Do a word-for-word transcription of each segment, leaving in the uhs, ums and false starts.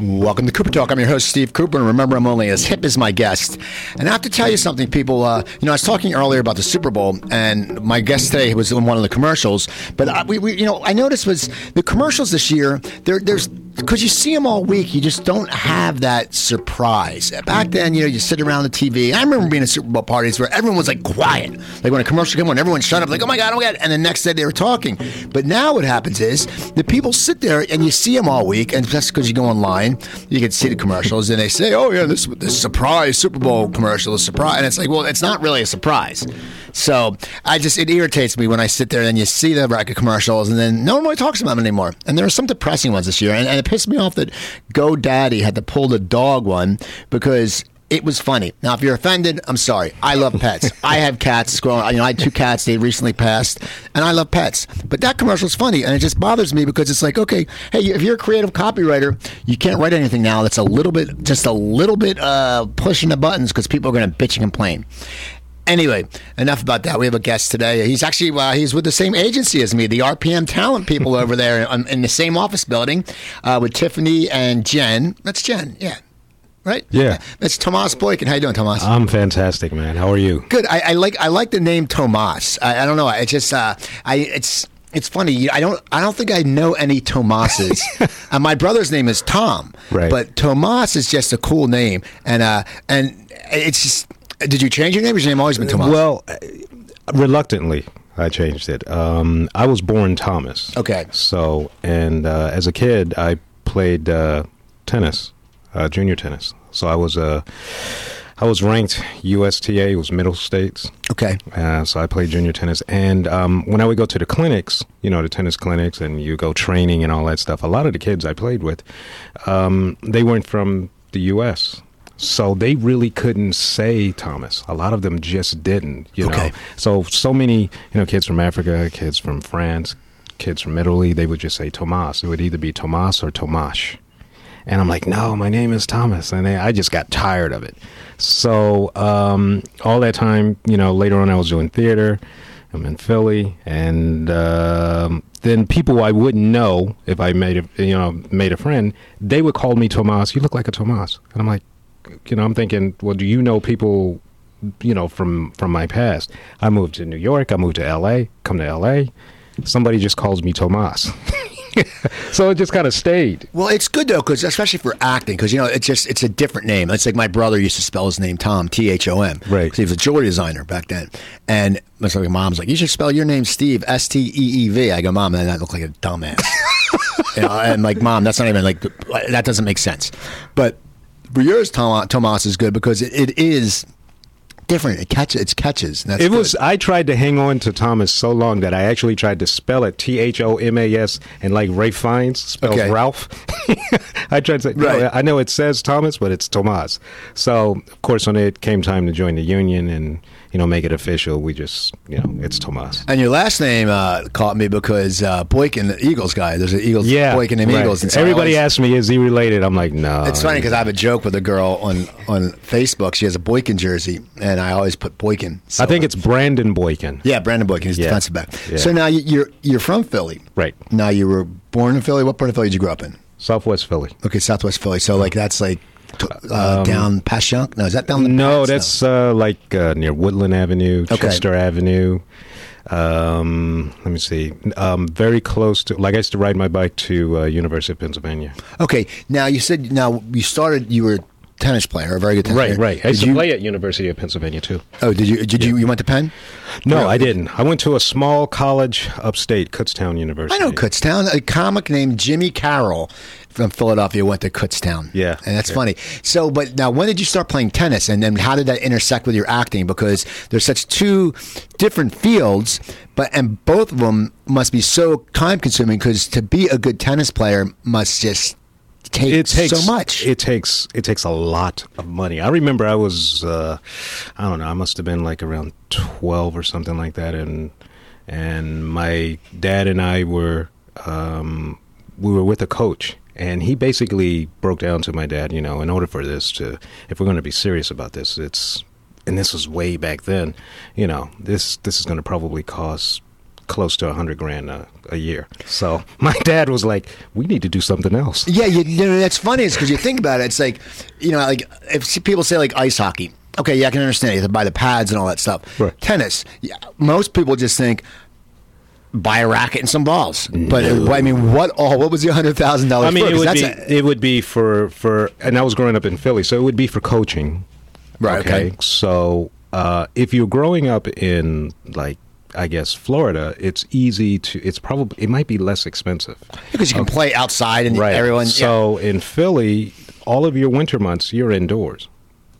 Welcome to Cooper Talk. I'm your host, Steve Cooper, and remember, I'm only as hip as my guest. And I have to tell you something, people. Uh, you know, I was talking earlier about the Super Bowl, and my guest today was in one of the commercials. But I, we, we, you know, I noticed was the commercials this year. There, there's. Because you see them all week, you just don't have that surprise. Back then, you know, you sit around the T V. I remember being at Super Bowl parties where everyone was like quiet. Like when a commercial came on, everyone shut up, like, oh my God, oh my God. And the next day they were talking. But now what happens is the people sit there and you see them all week. And that's because you go online, you can see the commercials and they say, oh yeah, this, this surprise Super Bowl commercial is surprise. And it's like, well, it's not really a surprise. So I just, it irritates me when I sit there and you see the rack of commercials and then no one really talks about them anymore. And there are some depressing ones this year. And, and it pissed me off that GoDaddy had to pull the dog one because it was funny. Now, if you're offended, I'm sorry. I love pets. I have cats. Growing, you know, I had two cats. They recently passed, and I love pets. But that commercial's funny, and it just bothers me because it's like, okay, hey, if you're a creative copywriter, you can't write anything now that's a little bit, just a little bit uh, pushing the buttons because people are going to bitch and complain. Anyway, enough about that. We have a guest today. He's actually uh, he's with the same agency as me, the R P M Talent people over there in, in the same office building uh, with Tiffany and Jen. That's Jen, yeah. Right? Yeah. That's Tomas Boykin. How you doing, Tomas? I'm fantastic, man. How are you? Good. I, I like I like the name Tomas. I, I don't know. It's just uh, I it's it's funny. I don't I don't think I know any Tomases. uh, my brother's name is Tom, right? But Tomas is just a cool name, and uh, and it's just. Did you change your name? Or has your name always been Tomas? Well, reluctantly, I changed it. Um, I was born Thomas. Okay. So, and uh, as a kid, I played uh, tennis, uh, junior tennis. So I was uh, I was ranked U S T A. It was Middle States. Okay. Uh, so I played junior tennis. And um, when I would go to the clinics, you know, the tennis clinics, and you go training and all that stuff, a lot of the kids I played with, um, they weren't from the U S So they really couldn't say Thomas. A lot of them just didn't, you okay. know. So, so many, you know, kids from Africa, kids from France, kids from Italy, they would just say Tomas. It would either be Tomas or Tomash. And I'm like, no, my name is Thomas. And they, I just got tired of it. So um, all that time, you know, later on I was doing theater. I'm in Philly. And uh, then people I wouldn't know if I made a, you know, made a friend, they would call me Tomas. You look like a Tomas. And I'm like, you know, I'm thinking, well, do you know people, you know, from, from my past? I moved to New York. I moved to L A. Come to L A. Somebody just calls me Tomas. So it just kind of stayed. Well, it's good, though, because especially for acting, because, you know, it's just it's a different name. It's like my brother used to spell his name Tom, T H O M. Right. Because he was a jewelry designer back then. And my mom's like, you should spell your name Steve, S T E E V. I go, Mom, then I look like a dumbass. You know, and like, Mom, that's not even like, that doesn't make sense. But for yours, Tom- Tomas is good because it, it is different. It catches. It catches. That's it was. Good. I tried to hang on to Thomas so long that I actually tried to spell it T H O M A S, and like Ray Fiennes spells okay. Ralph. I tried to. Right. You know, I know it says Thomas, but it's Tomas. So of course, when it came time to join the union and you know make it official, we just you know it's Tomas. And your last name uh, caught me because uh, Boykin, the Eagles guy. There's an Eagles. Yeah, Boykin and right. Eagles. And so everybody always, asked me, is he related? I'm like, no. It's funny because I have a joke with a girl on on Facebook. She has a Boykin jersey. And I always put Boykin. So. I think it's Brandon Boykin. Yeah, Brandon Boykin. He's yeah. defensive back. Yeah. So now you're you're from Philly, right? Now you were born in Philly. What part of Philly did you grow up in? Southwest Philly. Okay, Southwest Philly. So like that's like uh, um, down past Yonk? No, is that down the? No, that's no. Uh, like uh, near Woodland Avenue, okay. Chester Avenue. Um, let me see. Um, very close to. Like I used to ride my bike to uh, University of Pennsylvania. Okay, now you said now you started. You were. Tennis player, a very good tennis right, player. Right, right. I used to play at University of Pennsylvania too. Oh, did you? Did yeah. you? You went to Penn? No, no, I didn't. I went to a small college upstate, Kutztown University. I know Kutztown. A comic named Jimmy Carroll from Philadelphia went to Kutztown. Yeah, and that's yeah. funny. So, but now, when did you start playing tennis, and then how did that intersect with your acting? Because there's such two different fields, but and both of them must be so time consuming. Because to be a good tennis player must just Take it takes so much. It takes it takes a lot of money. I remember I was uh, I don't know. I must have been like around twelve or something like that, and and my dad and I were um, we were with a coach, and he basically broke down to my dad. You know, in order for this to, if we're going to be serious about this, it's and this was way back then. You know, this this is going to probably cost. close to a hundred grand a, a year. So my dad was like, we need to do something else. Yeah, you, you know, that's funny is because you think about it, it's like, you know, like if people say like ice hockey, okay, yeah, I can understand it. You have to buy the pads and all that stuff. Right. Tennis, yeah, most people just think, buy a racket and some balls. But no. it, I mean, what all? What was the one hundred thousand dollars I mean, for? It would, be, a, it would be for, for, and I was growing up in Philly, so it would be for coaching. Right, okay. okay. So uh, if you're growing up in, like, I guess, Florida, it's easy to, it's probably, it might be less expensive. Because you can um, play outside and right. everyone. So yeah. in Philly, all of your winter months, you're indoors.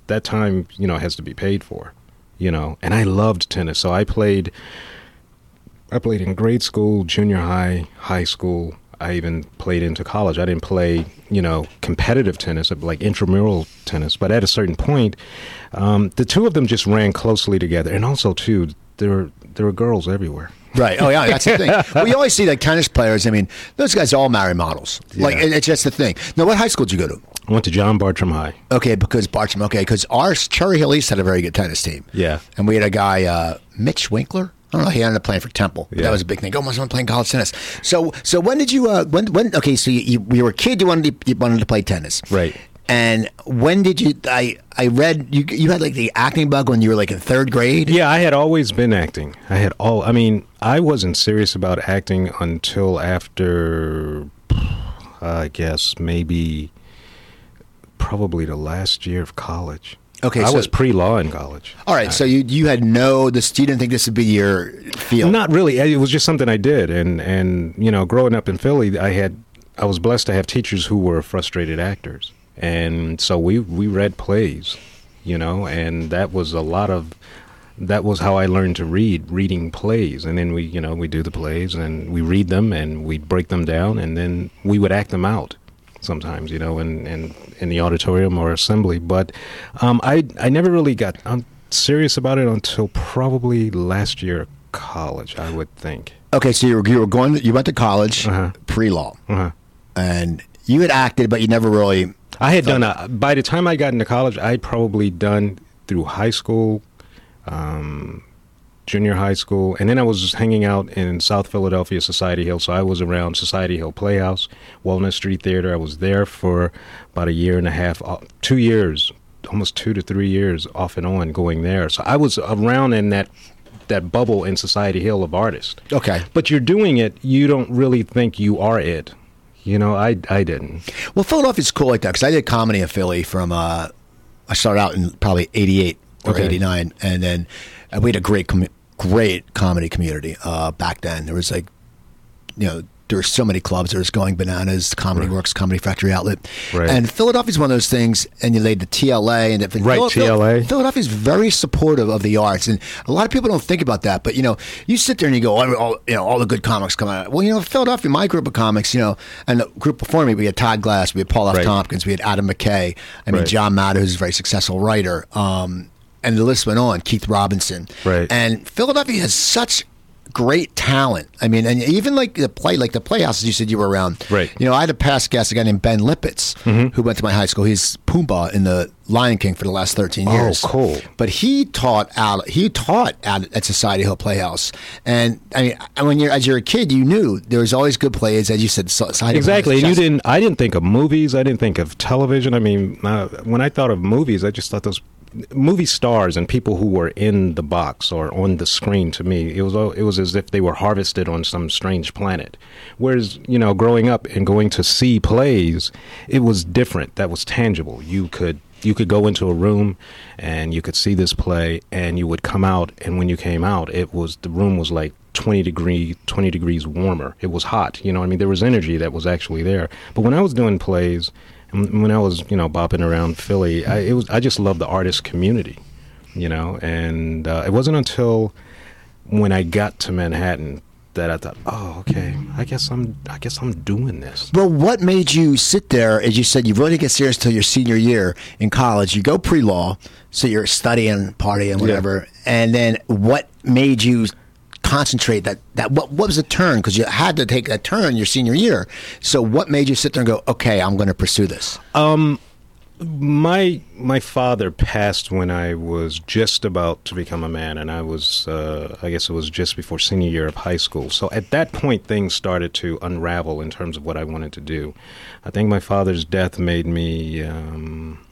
That time, you know, has to be paid for, you know. And I loved tennis. So I played, I played in grade school, junior high, high school. I even played into college. I didn't play, you know, competitive tennis, like intramural tennis. But at a certain point, um, the two of them just ran closely together. And also, too, there were, there were girls everywhere. Right. Oh, yeah, that's the thing. Well, you always see, like, tennis players. I mean, those guys all marry models. Yeah. Like, it, it's just the thing. Now, what high school did you go to? I went to John Bartram High. Okay, because Bartram, okay, because our Cherry Hill East had a very good tennis team. Yeah. And we had a guy, uh, Mitch Winkler. I don't know. He ended up playing for Temple. Yeah. That was a big thing. Oh, I want playing college tennis. So, so when did you? Uh, when? When? Okay, so you, you, you were a kid. You wanted to, you wanted to play tennis, right? And when did you? I, I read you. You had like the acting bug when you were like in third grade. Yeah, I had always been acting. I had all. I mean, I wasn't serious about acting until after, I guess maybe, probably the last year of college. Okay, I so, was pre-law in college. All right, I, so you you had no, this, you didn't think this would be your field? Not really. It was just something I did. And, and you know, growing up in Philly, I had I was blessed to have teachers who were frustrated actors. And so we, we read plays, you know, and that was a lot of, that was how I learned to read, reading plays. And then we, you know, we do the plays and we read them and we break them down and then we would act them out. Sometimes, you know, in, in, in the auditorium or assembly. But um, I I never really got I'm serious about it until probably last year of college, I would think. Okay, so you were, you were going, you went to college, uh-huh. pre-law, uh-huh. and you had acted, but you never really... I had thought. done, a, by the time I got into college, I'd probably done through high school, um, junior high school, and then I was just hanging out in South Philadelphia, Society Hill, so I was around Society Hill Playhouse, Walnut Street Theater. I was there for about a year and a half, two years, almost two to three years off and on going there. So I was around in that that bubble in Society Hill of artists. Okay. But you're doing it, you don't really think you are it. You know, I, I didn't. Well, Philadelphia's cool like that, because I did comedy in Philly from, uh, I started out in probably eighty-eight or okay. eighty-nine, and then... We had a great, com- great comedy community uh, back then. There was like, you know, there were so many clubs. There was Going Bananas, Comedy right. Works, Comedy Factory Outlet. Right. And Philadelphia's one of those things, and you laid the T L A. And right, Phil- T L A. Philadelphia's very supportive of the arts. And a lot of people don't think about that. But, you know, you sit there and you go, all, all, you know, all the good comics come out. Well, you know, Philadelphia, my group of comics, you know, and the group before me, we had Todd Glass, we had Paul F. Right. Tompkins, we had Adam McKay, I mean, right. John Matta, who's a very successful writer. Um And the list went on, Keith Robinson. Right. And Philadelphia has such great talent. I mean, and even like the play, like the playhouses you said you were around. Right. You know, I had a past guest, a guy named Ben Lippitz, mm-hmm. who went to my high school. He's Pumbaa in the Lion King for the last thirteen years. Oh, cool. But he taught out, he taught out at Society Hill Playhouse. And I mean, when you're, as you're a kid, you knew there was always good plays, as you said, Society Hill. Exactly. And you didn't, I didn't think of movies. I didn't think of television. I mean, uh, when I thought of movies, I just thought those movie stars and people who were in the box or on the screen. To me, it was it was as if they were harvested on some strange planet. Whereas, you know, growing up and going to see plays, it was different. That was tangible. You could you could go into a room and you could see this play and you would come out, and when you came out, it was the room was like twenty degree twenty degrees warmer. It was hot. You know what I mean? There was energy that was actually there. But when I was doing plays, when I was, you know, bopping around Philly, I, it was, I just loved the artist community, you know, and uh, it wasn't until when I got to Manhattan that I thought, oh, okay, I guess I'm, I guess I'm doing this. Well, what made you sit there? As you said, you really didn't get serious until your senior year in college. You go pre-law, so you're studying, partying, whatever, yeah. and then what made you concentrate that, that what, what was the turn? Because you had to take that turn your senior year. So what made you sit there and go, okay, I'm going to pursue this? Um, my my father passed when I was just about to become a man, and I was uh, I guess it was just before senior year of high school. So at that point, things started to unravel in terms of what I wanted to do. I think my father's death made me um,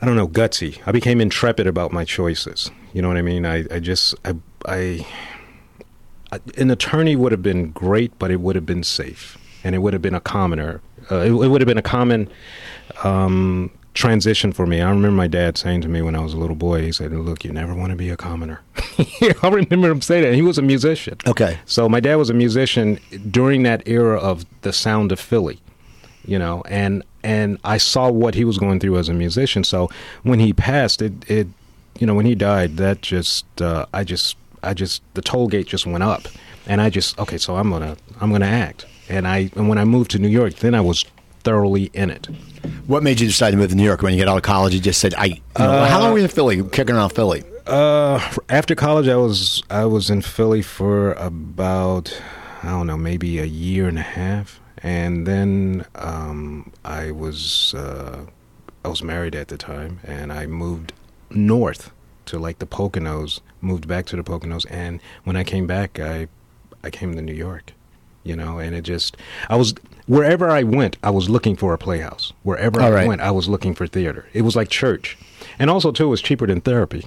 I don't know gutsy. I became intrepid about my choices. You know what I mean? I I just I I an attorney would have been great, but it would have been safe, and it would have been a commoner. Uh, it, it would have been a common um, transition for me. I remember my dad saying to me when I was a little boy, he said, "Look, you never want to be a commoner." I remember him saying that. He was a musician. Okay. So my dad was a musician during that era of the sound of Philly, you know, and and I saw what he was going through as a musician. So when he passed, it, it you know, when he died, that just, uh, I just, I just, the toll gate just went up, and I just, okay, so I'm gonna, I'm gonna act. And I and when I moved to New York, then I was thoroughly in it. What made you decide to move to New York when you got out of college? You just said, "I." You know, uh, how long were you in Philly? Kicking around Philly. Uh, after college, I was I was in Philly for about I don't know, maybe a year and a half, and then um, I was uh, I was married at the time, and I moved north to like the Poconos, moved back to the Poconos, and when I came back, I I came to New York. You know, and it just, I was, wherever I went, I was looking for a playhouse. Wherever All I right. went, I was looking for theater. It was like church. And also, too, it was cheaper than therapy.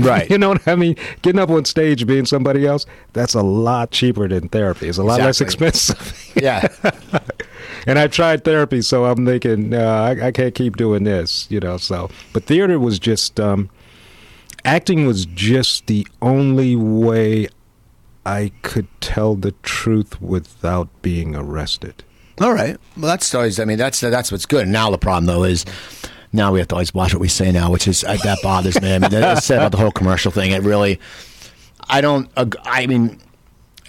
Right. You know what I mean? Getting up on stage, being somebody else, that's a lot cheaper than therapy. It's a lot exactly. less expensive. Yeah. And I've tried therapy, so I'm thinking, uh, I, I can't keep doing this, you know, so. But theater was just, um, acting was just the only way I could tell the truth without being arrested. All right. Well, that's always, I mean, that's that's what's good. Now the problem, though, is now we have to always watch what we say now, which is, uh, that bothers me. I mean, that's said about the whole commercial thing. It really, I don't, uh, I mean,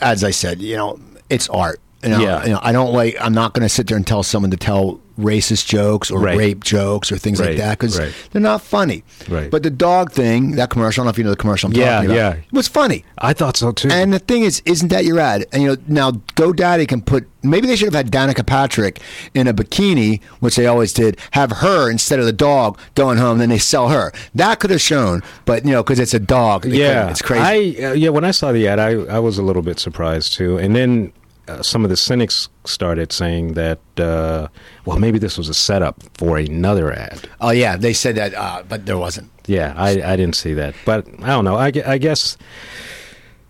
as I said, you know, it's art. You know, yeah. You know, I don't like, I'm not going to sit there and tell someone to tell racist jokes or right. rape jokes or things right. like that because right. they're not funny. Right. But the dog thing, that commercial, I don't know if you know the commercial I'm yeah, talking about, yeah. was funny. I thought so too. And the thing is, isn't that your ad? And you know, now GoDaddy can put, maybe they should have had Danica Patrick in a bikini, which they always did, have her instead of the dog going home, then they sell her. That could have shown, but you know, because it's a dog. Yeah. It's crazy. I, uh, yeah, when I saw the ad, I, I was a little bit surprised too. And then Uh, some of the cynics started saying that, uh, well, maybe this was a setup for another ad. Oh, yeah. They said that, uh, but there wasn't. Yeah, I, I didn't see that. But I don't know. I, I guess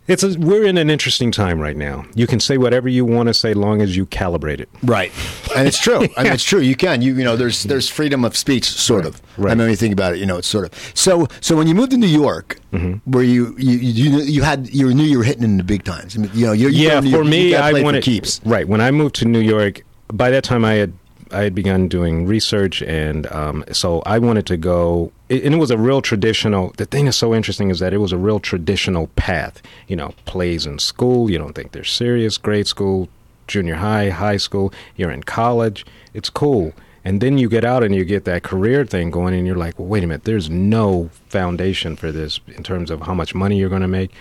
it's a, we're in an interesting time right now. You can say whatever you want to say long as you calibrate it. Right. And it's true. I mean, it's true. You can. You you know, there's there's freedom of speech, sort right. of. Right. I mean, when you think about it, you know, it's sort of. So so when you moved to New York, mm-hmm. where you you, you you had you knew you were hitting in the big times. I mean, you know, you're, yeah. You're, for me, I wanted keeps. Right. When I moved to New York, by that time I had I had begun doing research, and um, so I wanted to go. It, and it was a real traditional. The thing that's so interesting is that it was a real traditional path. You know, plays in school. You don't think they're serious. Grade school, junior high, high school. You're in college. It's cool. And then you get out and you get that career thing going, and you're like, well, wait a minute, there's no foundation for this in terms of how much money you're going to make.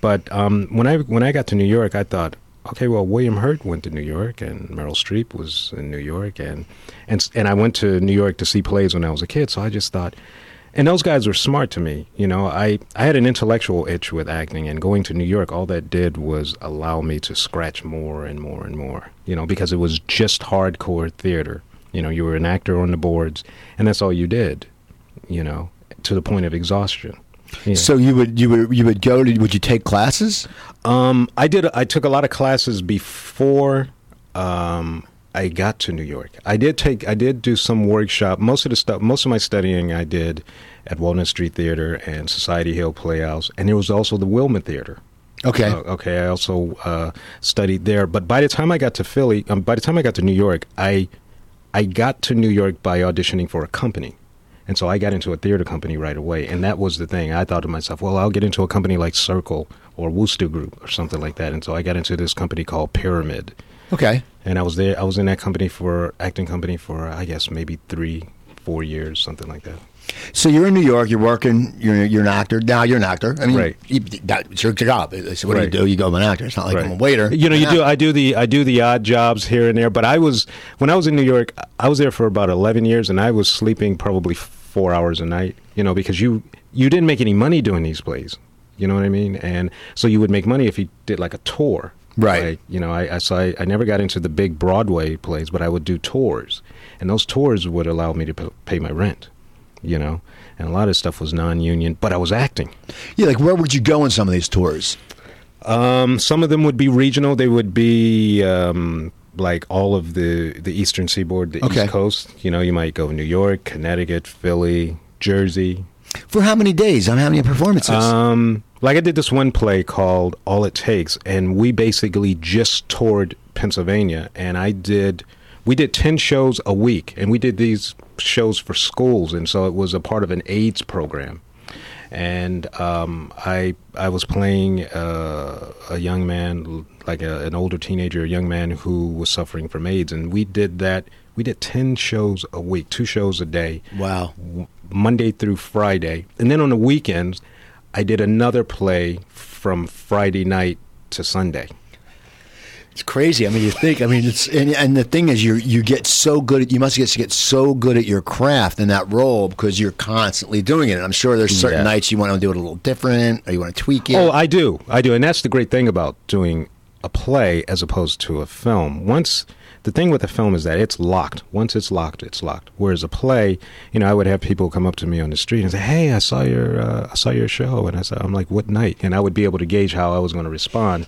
But um, when I when I got to New York, I thought, okay, well, William Hurt went to New York, and Meryl Streep was in New York, and and and I went to New York to see plays when I was a kid, so I just thought, and those guys were smart to me. You know, I, I had an intellectual itch with acting, and going to New York, all that did was allow me to scratch more and more and more, you know, because it was just hardcore theater. You know, you were an actor on the boards, and that's all you did, you know, to the point of exhaustion. Yeah. So you would you would you would go to, would you take classes? Um, I did. I took a lot of classes before um, I got to New York. I did take. I did do some workshop. Most of the stuff. Most of my studying I did at Walnut Street Theater and Society Hill Playhouse, and there was also the Wilman Theater. Okay. Uh, okay. I also uh, studied there, but by the time I got to Philly, um, by the time I got to New York, I. I got to New York by auditioning for a company. And so I got into a theater company right away. And that was the thing. I thought to myself, well, I'll get into a company like Circle or Wooster Group or something like that. And so I got into this company called Pyramid. Okay. And I was there. I was in that company for, acting company for, I guess, maybe three, four years, something like that. So you're in New York, you're working, you're you're an actor. Now you're an actor. I mean, right. you, that's your job. So what do right. you do? You go, I'm an actor. It's not like right. I'm a waiter. You know, you do. I do the I do the odd jobs here and there. But I was when I was in New York, I was there for about eleven years, and I was sleeping probably four hours a night. You know, because you you didn't make any money doing these plays. You know what I mean? And so you would make money if you did like a tour. Right. Like, you know, I I, so I I never got into the big Broadway plays, but I would do tours, and those tours would allow me to p- pay my rent. You know, and a lot of stuff was non-union, but I was acting. Yeah, like where would you go on some of these tours? Um, some of them would be regional. They would be um, like all of the, the Eastern Seaboard, the okay. East Coast. You know, you might go to New York, Connecticut, Philly, Jersey. For how many days? On how many performances? Um, like I did this one play called All It Takes, and we basically just toured Pennsylvania, and I did... We did ten shows a week, and we did these shows for schools, and so it was a part of an AIDS program. And um, I I was playing uh, a young man, like a, an older teenager, a young man who was suffering from AIDS, and we did that. We did ten shows a week, two shows a day. Wow. W- Monday through Friday. And then on the weekends, I did another play from Friday night to Sunday. It's crazy. I mean, you think. I mean, it's and, and the thing is, you you get so good. At, you must get to get so good at your craft in that role because you're constantly doing it. And I'm sure there's certain yeah. nights you want to do it a little different, or you want to tweak it. Oh, I do, I do, and that's the great thing about doing a play as opposed to a film. Once the thing with a film is that it's locked. Once it's locked, it's locked. Whereas a play, you know, I would have people come up to me on the street and say, "Hey, I saw your uh, I saw your show," and I said, "I'm like, what night?" And I would be able to gauge how I was going to respond.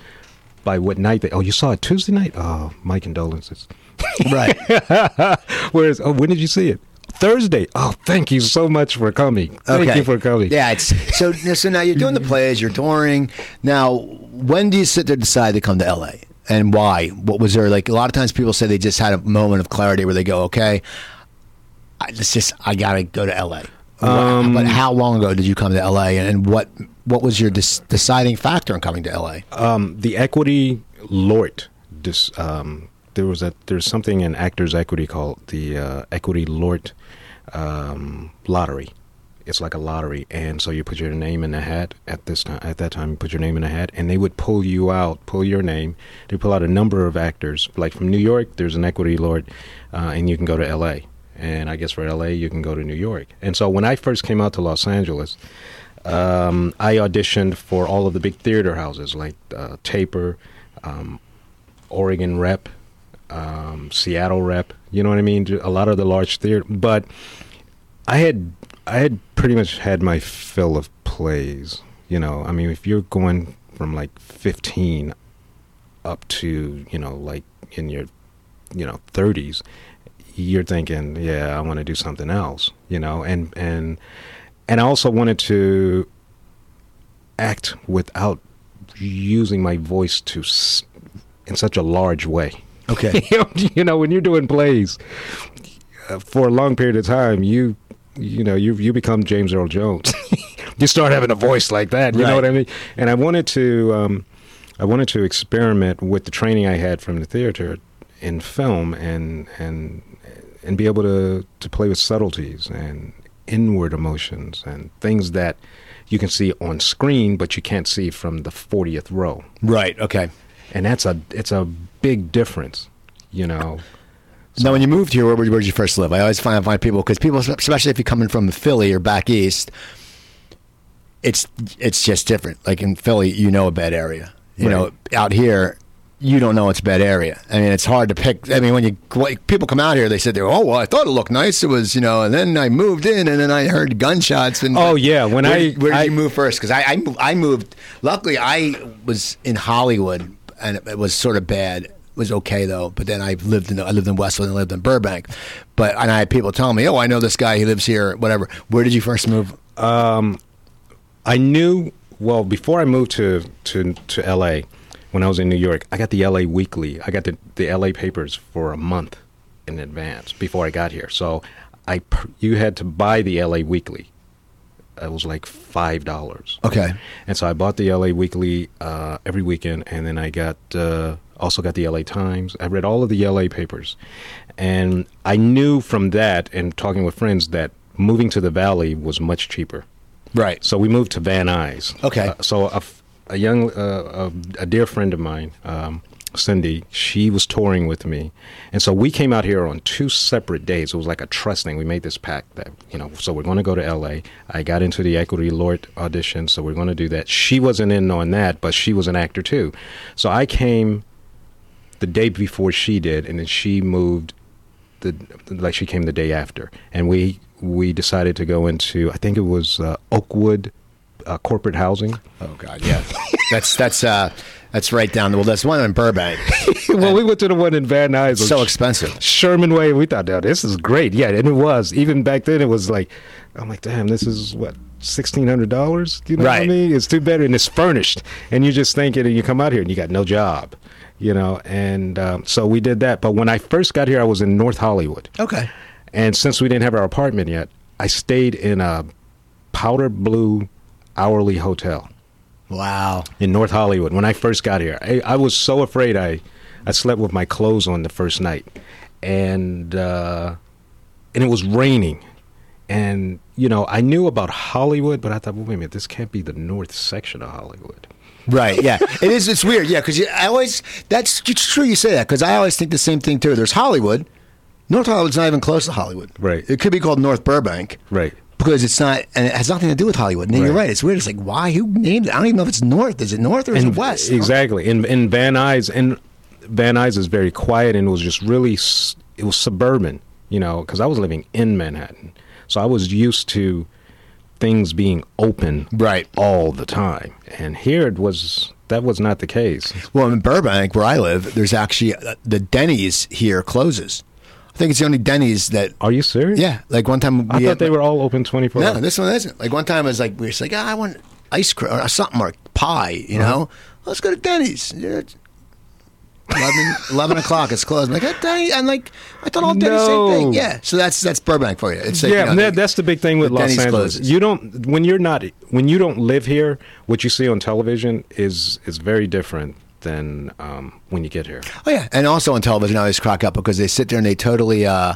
By what night they, oh, you saw it Tuesday night? Oh, my condolences. Right. Whereas, oh, when did you see it? Thursday. Oh, thank you so much for coming. Thank okay. you for coming. Yeah, it's, so, so now you're doing the plays, you're touring. Now, when do you sit there and decide to come to L A? And why? What was there, like, a lot of times people say they just had a moment of clarity where they go, okay, I, it's just, I got to go to L A. Um, but how long ago did you come to L A, and what what was your dis- deciding factor in coming to L A? Um, the Equity Lort. Dis, um, there was a there's something in Actors Equity called the uh, Equity Lort um, lottery. It's like a lottery, and so you put your name in a hat at this time. At that time, you put your name in a hat, and they would pull you out, pull your name. They pull out a number of actors. Like from New York, there's an Equity Lort, uh, and you can go to L A. And I guess for L A, you can go to New York. And so when I first came out to Los Angeles, um, I auditioned for all of the big theater houses like uh, Taper, um, Oregon Rep, um, Seattle Rep. You know what I mean? A lot of the large theater. But I had I had pretty much had my fill of plays. You know, I mean, if you're going from like fifteen up to, you know, like in your, you know, thirties. You're thinking, yeah, I want to do something else, you know, and and and I also wanted to act without using my voice to s- in such a large way. Okay, you know, when you're doing plays uh, for a long period of time, you you know you you become James Earl Jones. You start having a voice like that, you right. know what I mean? And I wanted to um, I wanted to experiment with the training I had from the theater in film and and. And be able to, to play with subtleties and inward emotions and things that you can see on screen, but you can't see from the fortieth row. Right. Okay. And that's a it's a big difference, you know. So. Now, when you moved here, where, where did you first live? I always find find people because people, especially if you're coming from Philly or back east, it's it's just different. Like in Philly, you know a bad area. You right. know, out here. You don't know it's a bad area. I mean, it's hard to pick. I mean, when you like, people come out here, they said, they were, oh, well, I thought it looked nice. It was, you know, and then I moved in and then I heard gunshots. And oh, yeah. When where, I Where did I, you move first? Because I, I, I moved. Luckily, I was in Hollywood and it was sort of bad. It was okay, though. But then I lived in I lived in Westwood and I lived in Burbank. But and I had people telling me, oh, I know this guy. He lives here, whatever. Where did you first move? Um, I knew, well, before I moved to, to, to L A, when I was in New York, I got the L A Weekly. I got the, the L A papers for a month in advance before I got here. So I you had to buy the L A Weekly. It was like five dollars. Okay. And so I bought the L A Weekly uh, every weekend, and then I got uh, Also got the L A Times. I read all of the L A papers. And I knew from that and talking with friends that moving to the Valley was much cheaper. Right. So we moved to Van Nuys. Okay. Uh, so a, a young, uh, a, a dear friend of mine, um, Cindy, she was touring with me. And so we came out here on two separate days. It was like a trust thing. We made this pact that, you know, so we're going to go to L A. I got into the Equity Lort audition, so we're going to do that. She wasn't in on that, but she was an actor too. So I came the day before she did, and then she moved, the like she came the day after. And we, we decided to go into, I think it was uh, Oakwood uh, Corporate Housing. Oh, God, yeah. that's, that's, uh... That's right down there. Well, that's one in Burbank. Well, we went to the one in Van Nuys. It's so expensive. Sherman Way. We thought, no, this is great. Yeah, and it was. Even back then, it was like, I'm like, damn, this is, what, sixteen hundred dollars? You know right. what I mean? It's two bedroom, and it's furnished. And you just think it, and you come out here, and you got no job, you know? And um, so we did that. But when I first got here, I was in North Hollywood. Okay. And since we didn't have our apartment yet, I stayed in a powder blue hourly hotel. Wow. In North Hollywood, when I first got here. I, I was so afraid I, I slept with my clothes on the first night. And uh, and it was raining. And, you know, I knew about Hollywood, but I thought, well, wait a minute, this can't be the north section of Hollywood. Right, yeah. It is, it's weird, yeah, because I always, that's it's true you say that, because I always think the same thing, too. There's Hollywood. North Hollywood's not even close to Hollywood. Right. It could be called North Burbank. Right. Because it's not, and it has nothing to do with Hollywood. And right. You're right. It's weird. It's like, why? Who named it? I don't even know if it's north. Is it north or is and, it west? Exactly. And in Van Nuys, and Van Nuys is very quiet, and it was just really, it was suburban, you know, because I was living in Manhattan, so I was used to things being open right all the time. And here it was. That was not the case. Well, in Burbank, where I live, there's actually uh, the Denny's here closes. I think it's the only Denny's that... Are you serious? Yeah. Like one time... We I thought had, they were all open twenty-four hours. No, this one isn't. Like one time I was like, we were just like, oh, I want ice cream or something or pie, you know? Uh-huh. Let's go to Denny's. Yeah. eleven, eleven o'clock, it's closed. I'm like, oh, Denny's. I'm like, I thought all Denny's no. same thing. Yeah. So that's that's Burbank for you. It's like, yeah, you know, that, that's the big thing with Los Denny's Angeles. Closes. You don't... When you're not... When you don't live here, what you see on television is is very different than um, when you get here. Oh, yeah. And also on television, I always crack up because they sit there and they totally, uh,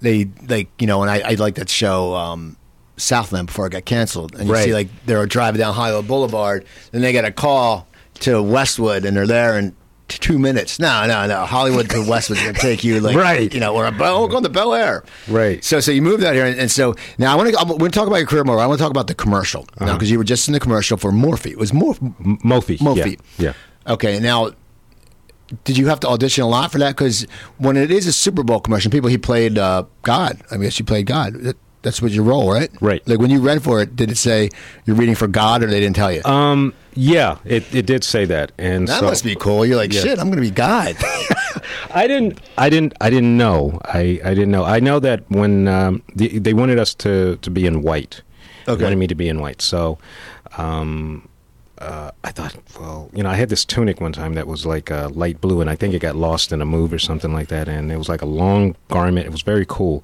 they, like, you know, and I, I like that show, um, Southland, before it got canceled. And you right. see, like, they're driving down Hollywood Boulevard, and they get a call to Westwood, and they're there in t- two minutes. No, no, no. Hollywood to Westwood's going to take you, like, right. you know, or we're going to Bel Air. Right. So so you moved out here, and, and so, now I want to, we're going to talk about your career more. I want to talk about the commercial, because uh-huh. you were just in the commercial for Morphe. It was Morphe. M- Morphe. Morphe. Yeah. yeah. Okay, now, did you have to audition a lot for that? Because when it is a Super Bowl commercial, people, he played uh, God. I guess you played God. That, that's what your role, right? Right. Like, when you read for it, did it say you're reading for God, or they didn't tell you? Um, yeah, it, it did say that. And that so, must be cool. You're like, yeah. shit, I'm going to be God. I didn't I didn't, I didn't know. I, I didn't know. I know that when um, the, they wanted us to, to be in white. Okay. They wanted me to be in white. So... Um, Uh, I thought, well, you know, I had this tunic one time that was like uh, light blue, and I think it got lost in a move or something like that. And it was like a long garment. It was very cool.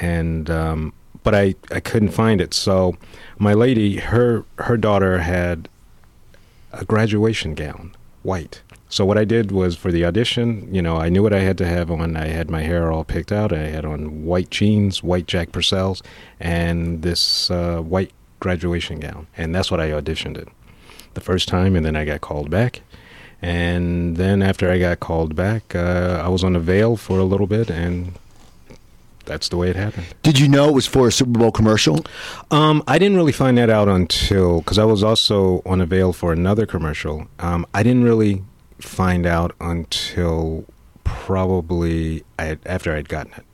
And um, but I, I couldn't find it. So my lady, her her daughter had a graduation gown, white. So what I did was for the audition, you know, I knew what I had to have on. I had my hair all picked out. I had on white jeans, white Jack Purcells, and this uh, white graduation gown. And that's what I auditioned in. The first time, and then I got called back. And then after I got called back, uh, I was on the veil for a little bit, and that's the way it happened. Did you know it was for a Super Bowl commercial? Um, I didn't really find that out until, because I was also on the veil for another commercial. Um, I didn't really find out until probably I had, after I'd gotten it.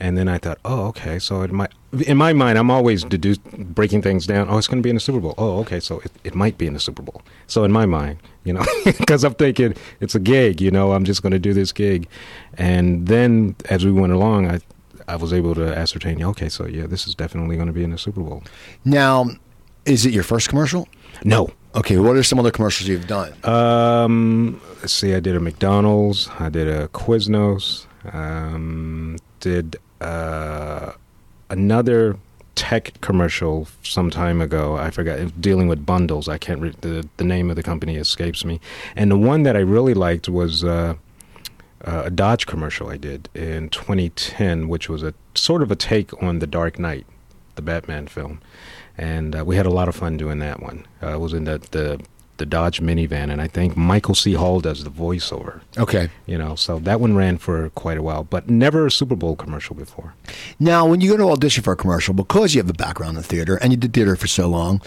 And then I thought, oh, okay, so it might... In my mind, I'm always deduce, breaking things down. Oh, it's going to be in the Super Bowl. Oh, okay, so it, it might be in the Super Bowl. So in my mind, you know, because I'm thinking it's a gig, you know, I'm just going to do this gig. And then as we went along, I I was able to ascertain, okay, so yeah, this is definitely going to be in the Super Bowl. Now, is it your first commercial? No. Okay, what are some other commercials you've done? Um, let's see, I did a McDonald's. I did a Quiznos. Um, did... Uh, another tech commercial some time ago. I forgot, dealing with bundles. I can't re- the the name of the company escapes me. And the one that I really liked was uh, uh, a Dodge commercial I did in twenty ten, which was a sort of a take on The Dark Knight, the Batman film. And uh, we had a lot of fun doing that one. Uh, it was in the, the the Dodge minivan, and I think Michael C. Hall does the voiceover. Okay. You know, so that one ran for quite a while, but never a Super Bowl commercial before. Now, when you go to audition for a commercial, because you have a background in theater, and you did theater for so long,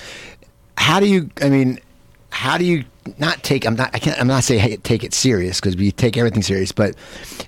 how do you, I mean, how do you not take, I'm not, I can't, I'm not saying hey, take it serious, because we take everything serious, but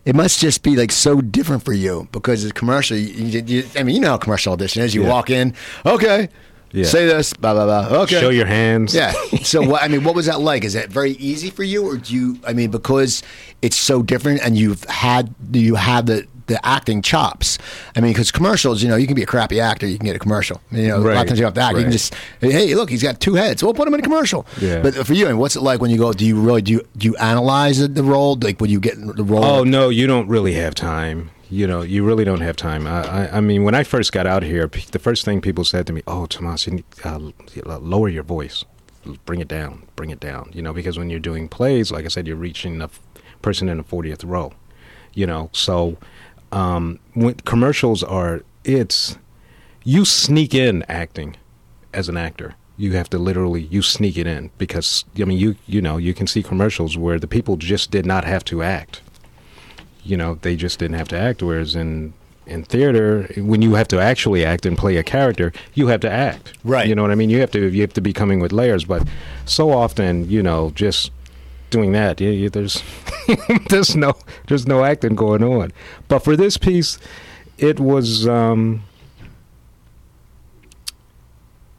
it must just be like so different for you, because it's commercial, you, you, I mean, you know how commercial audition is, you yeah. walk in, okay, yeah. Say this, blah, blah, blah. Okay. Show your hands. Yeah. So, what, I mean, what was that like? Is that very easy for you, or do you, I mean, because it's so different and you've had, you have the, the acting chops? I mean, because commercials, you know, you can be a crappy actor, you can get a commercial. You know, right. A lot of times you have to act. Right. You can just, hey, look, he's got two heads. We'll put him in a commercial. Yeah. But for you, I mean, what's it like when you go, do you really, do you, do you analyze the role? Like, when you get the role? Oh, no, you don't really have time. You know, you really don't have time. I, I, I mean, when I first got out here, p- the first thing people said to me, oh, Tomas, you need, uh, lower your voice. Bring it down. Bring it down. You know, because when you're doing plays, like I said, you're reaching the f- person in the fortieth row. You know, so um, when commercials are, it's, you sneak in acting as an actor. You have to literally, you sneak it in because, I mean, you you know, you can see commercials where the people just did not have to act. You know, they just didn't have to act, whereas in, in theater, when you have to actually act and play a character, you have to act. Right. You know what I mean? You have to you have to be coming with layers, but so often, you know, just doing that, you, you, there's there's no there's no acting going on. But for this piece, it was um,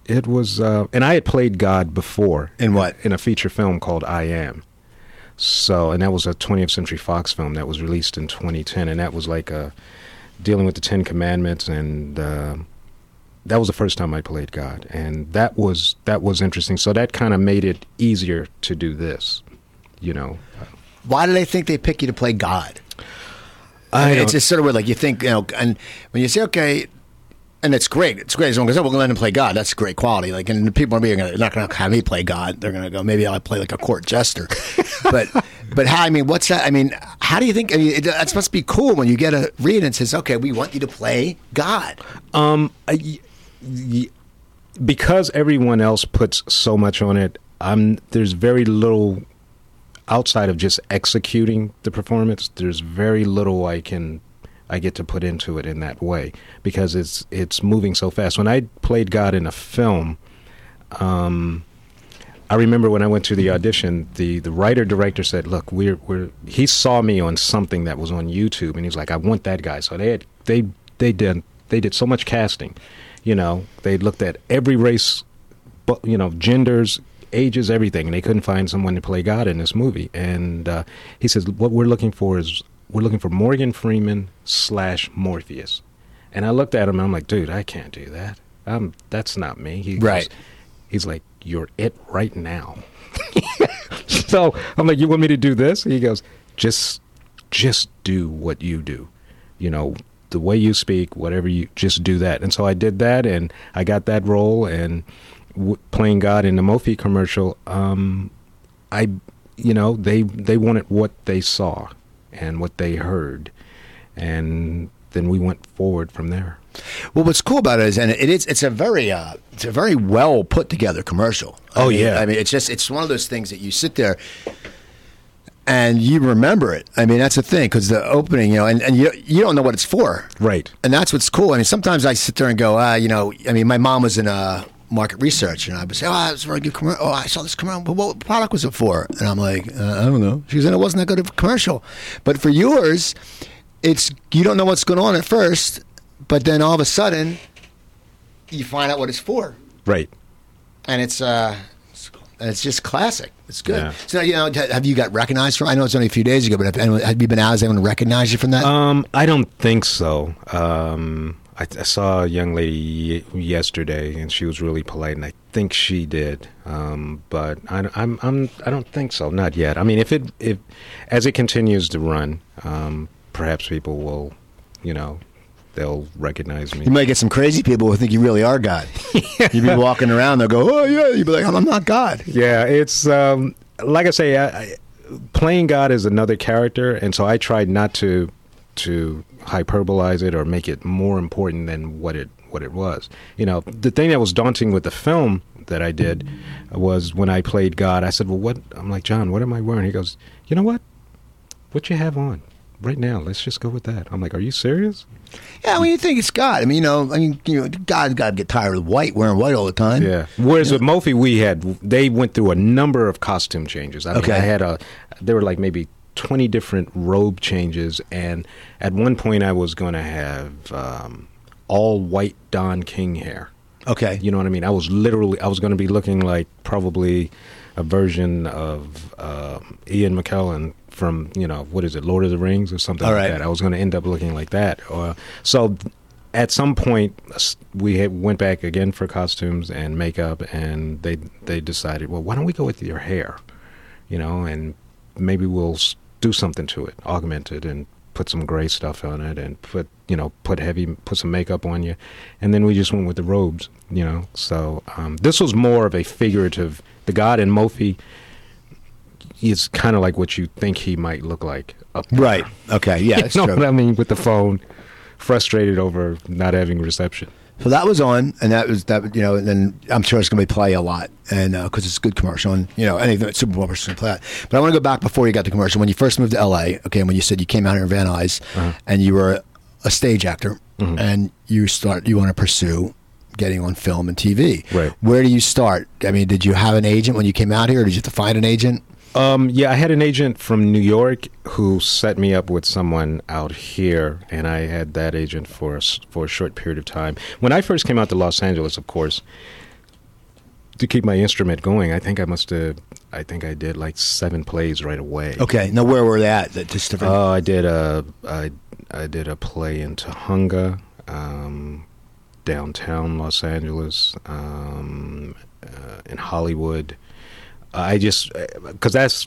it was uh, and I had played God before. In what? In a feature film called I Am. So, and that was a twentieth Century Fox film that was released in twenty ten, and that was like a, dealing with the Ten Commandments, and uh, that was the first time I played God, and that was that was interesting. So that kind of made it easier to do this, you know. Why did they think they pick you to play God? I, I mean, it's just sort of weird, like you think, you know, and when you say, okay, and it's great, it's great, someone goes, oh, we're going to let him play God, that's great quality, like, and people are being, they're not going to have me play God, they're going to go, maybe I'll play like a court jester, but, but how, I mean, what's that, I mean, how do you think, I mean, it, that's supposed to be cool when you get a read and it says, okay, we want you to play God. Um, I, y- because everyone else puts so much on it, I'm, there's very little, outside of just executing the performance, there's very little I can I get to put into it in that way because it's it's moving so fast. When I played God in a film, um, I remember when I went to the audition, the, the writer director said, "Look, we're we're." He saw me on something that was on YouTube, and he's like, "I want that guy." So they had, they they did they did so much casting, you know. They looked at every race, you know, genders, ages, everything, and they couldn't find someone to play God in this movie. And uh, he says, "What we're looking for is." We're looking for Morgan Freeman slash Morpheus. And I looked at him, and I'm like, dude, I can't do that. Um, that's not me. He right. Goes, he's like, you're it right now. So I'm like, you want me to do this? He goes, just just do what you do. You know, the way you speak, whatever you, just do that. And so I did that, and I got that role, and w- playing God in the Mophie commercial, um, I, you know, they they wanted what they saw. And what they heard, and then we went forward from there. Well, what's cool about it is, and it is, it's a very, uh, it's a very well put together commercial. I oh mean, yeah, I mean, it's just, it's one of those things that you sit there and you remember it. I mean, that's the thing because the opening, you know, and, and you you don't know what it's for, right? And that's what's cool. I mean, sometimes I sit there and go, ah, uh, you know, I mean, my mom was in a. market research, and I would say, oh, it's a very good commercial. Oh, I saw this commercial. But what product was it for? And I'm like, uh, I don't know. She goes, and it wasn't that good of a commercial. But for yours, it's you don't know what's going on at first, but then all of a sudden, you find out what it's for. Right. And it's uh, it's, it's just classic. It's good. Yeah. So you know, have you got recognized from? I know it's only a few days ago, but have, anyone, have you been out? Has anyone recognized you from that? Um, I don't think so. Um. I, th- I saw a young lady y- yesterday, and she was really polite, and I think she did. Um, but I, I'm, I'm, I don't think so. Not yet. I mean, if it, if as it continues to run, um, perhaps people will, you know, they'll recognize me. You might get some crazy people who think you really are God. Yeah. You'd be walking around, they'll go, oh, yeah. You'd be like, I'm not God. Yeah, it's, um, like I say, I, I, playing God is another character, and so I tried not to to hyperbolize it or make it more important than what it what it was. You know, the thing that was daunting with the film that I did was when I played God, I said, well, what? I'm like, John, what am I wearing? He goes, you know what? What you have on right now, let's just go with that. I'm like, are you serious? Yeah, well, you think it's God. I mean, you know, I mean, you know, God's got to get tired of white, wearing white all the time. Yeah. Whereas yeah. with Mophie, we had, they went through a number of costume changes. I mean, okay. I had a, there were like maybe twenty different robe changes, and at one point I was going to have um, all white Don King hair. Okay. You know what I mean? I was literally, I was going to be looking like probably a version of uh, Ian McKellen from, you know, what is it, Lord of the Rings or something All right. like that. I was going to end up looking like that. Uh, so at some point, we had went back again for costumes and makeup, and they they decided, well, why don't we go with your hair, you know, and maybe we'll do something to it, augment it, and put some gray stuff on it, and put, you know, put heavy, put some makeup on you. And then we just went with the robes, you know. So um, this was more of a figurative. The God in Mophie is kind of like what you think he might look like up there. Right. Okay. Yeah. That's you know true. What I mean? With the phone, frustrated over not having reception. So that was on, and that was that. You know, and then I'm sure it's going to be play a lot, and because uh, it's a good commercial, and you know, anything that Super Bowl is going to play that. But I want to go back before you got the commercial when you first moved to L A. Okay, and when you said you came out here in Van Nuys, uh-huh. and you were a stage actor, mm-hmm. and you start you want to pursue getting on film and T V. Right. Where do you start? I mean, did you have an agent when you came out here, or did you have to find an agent? Um, yeah, I had an agent from New York who set me up with someone out here, and I had that agent for, for a short period of time. When I first came out to Los Angeles, of course, to keep my instrument going, I think I must have, I think I did like seven plays right away. Okay, now where were they at? Just different... uh, I did a, I, I did a play in Tahunga, um, downtown Los Angeles, um, uh, in Hollywood. I just, because that's,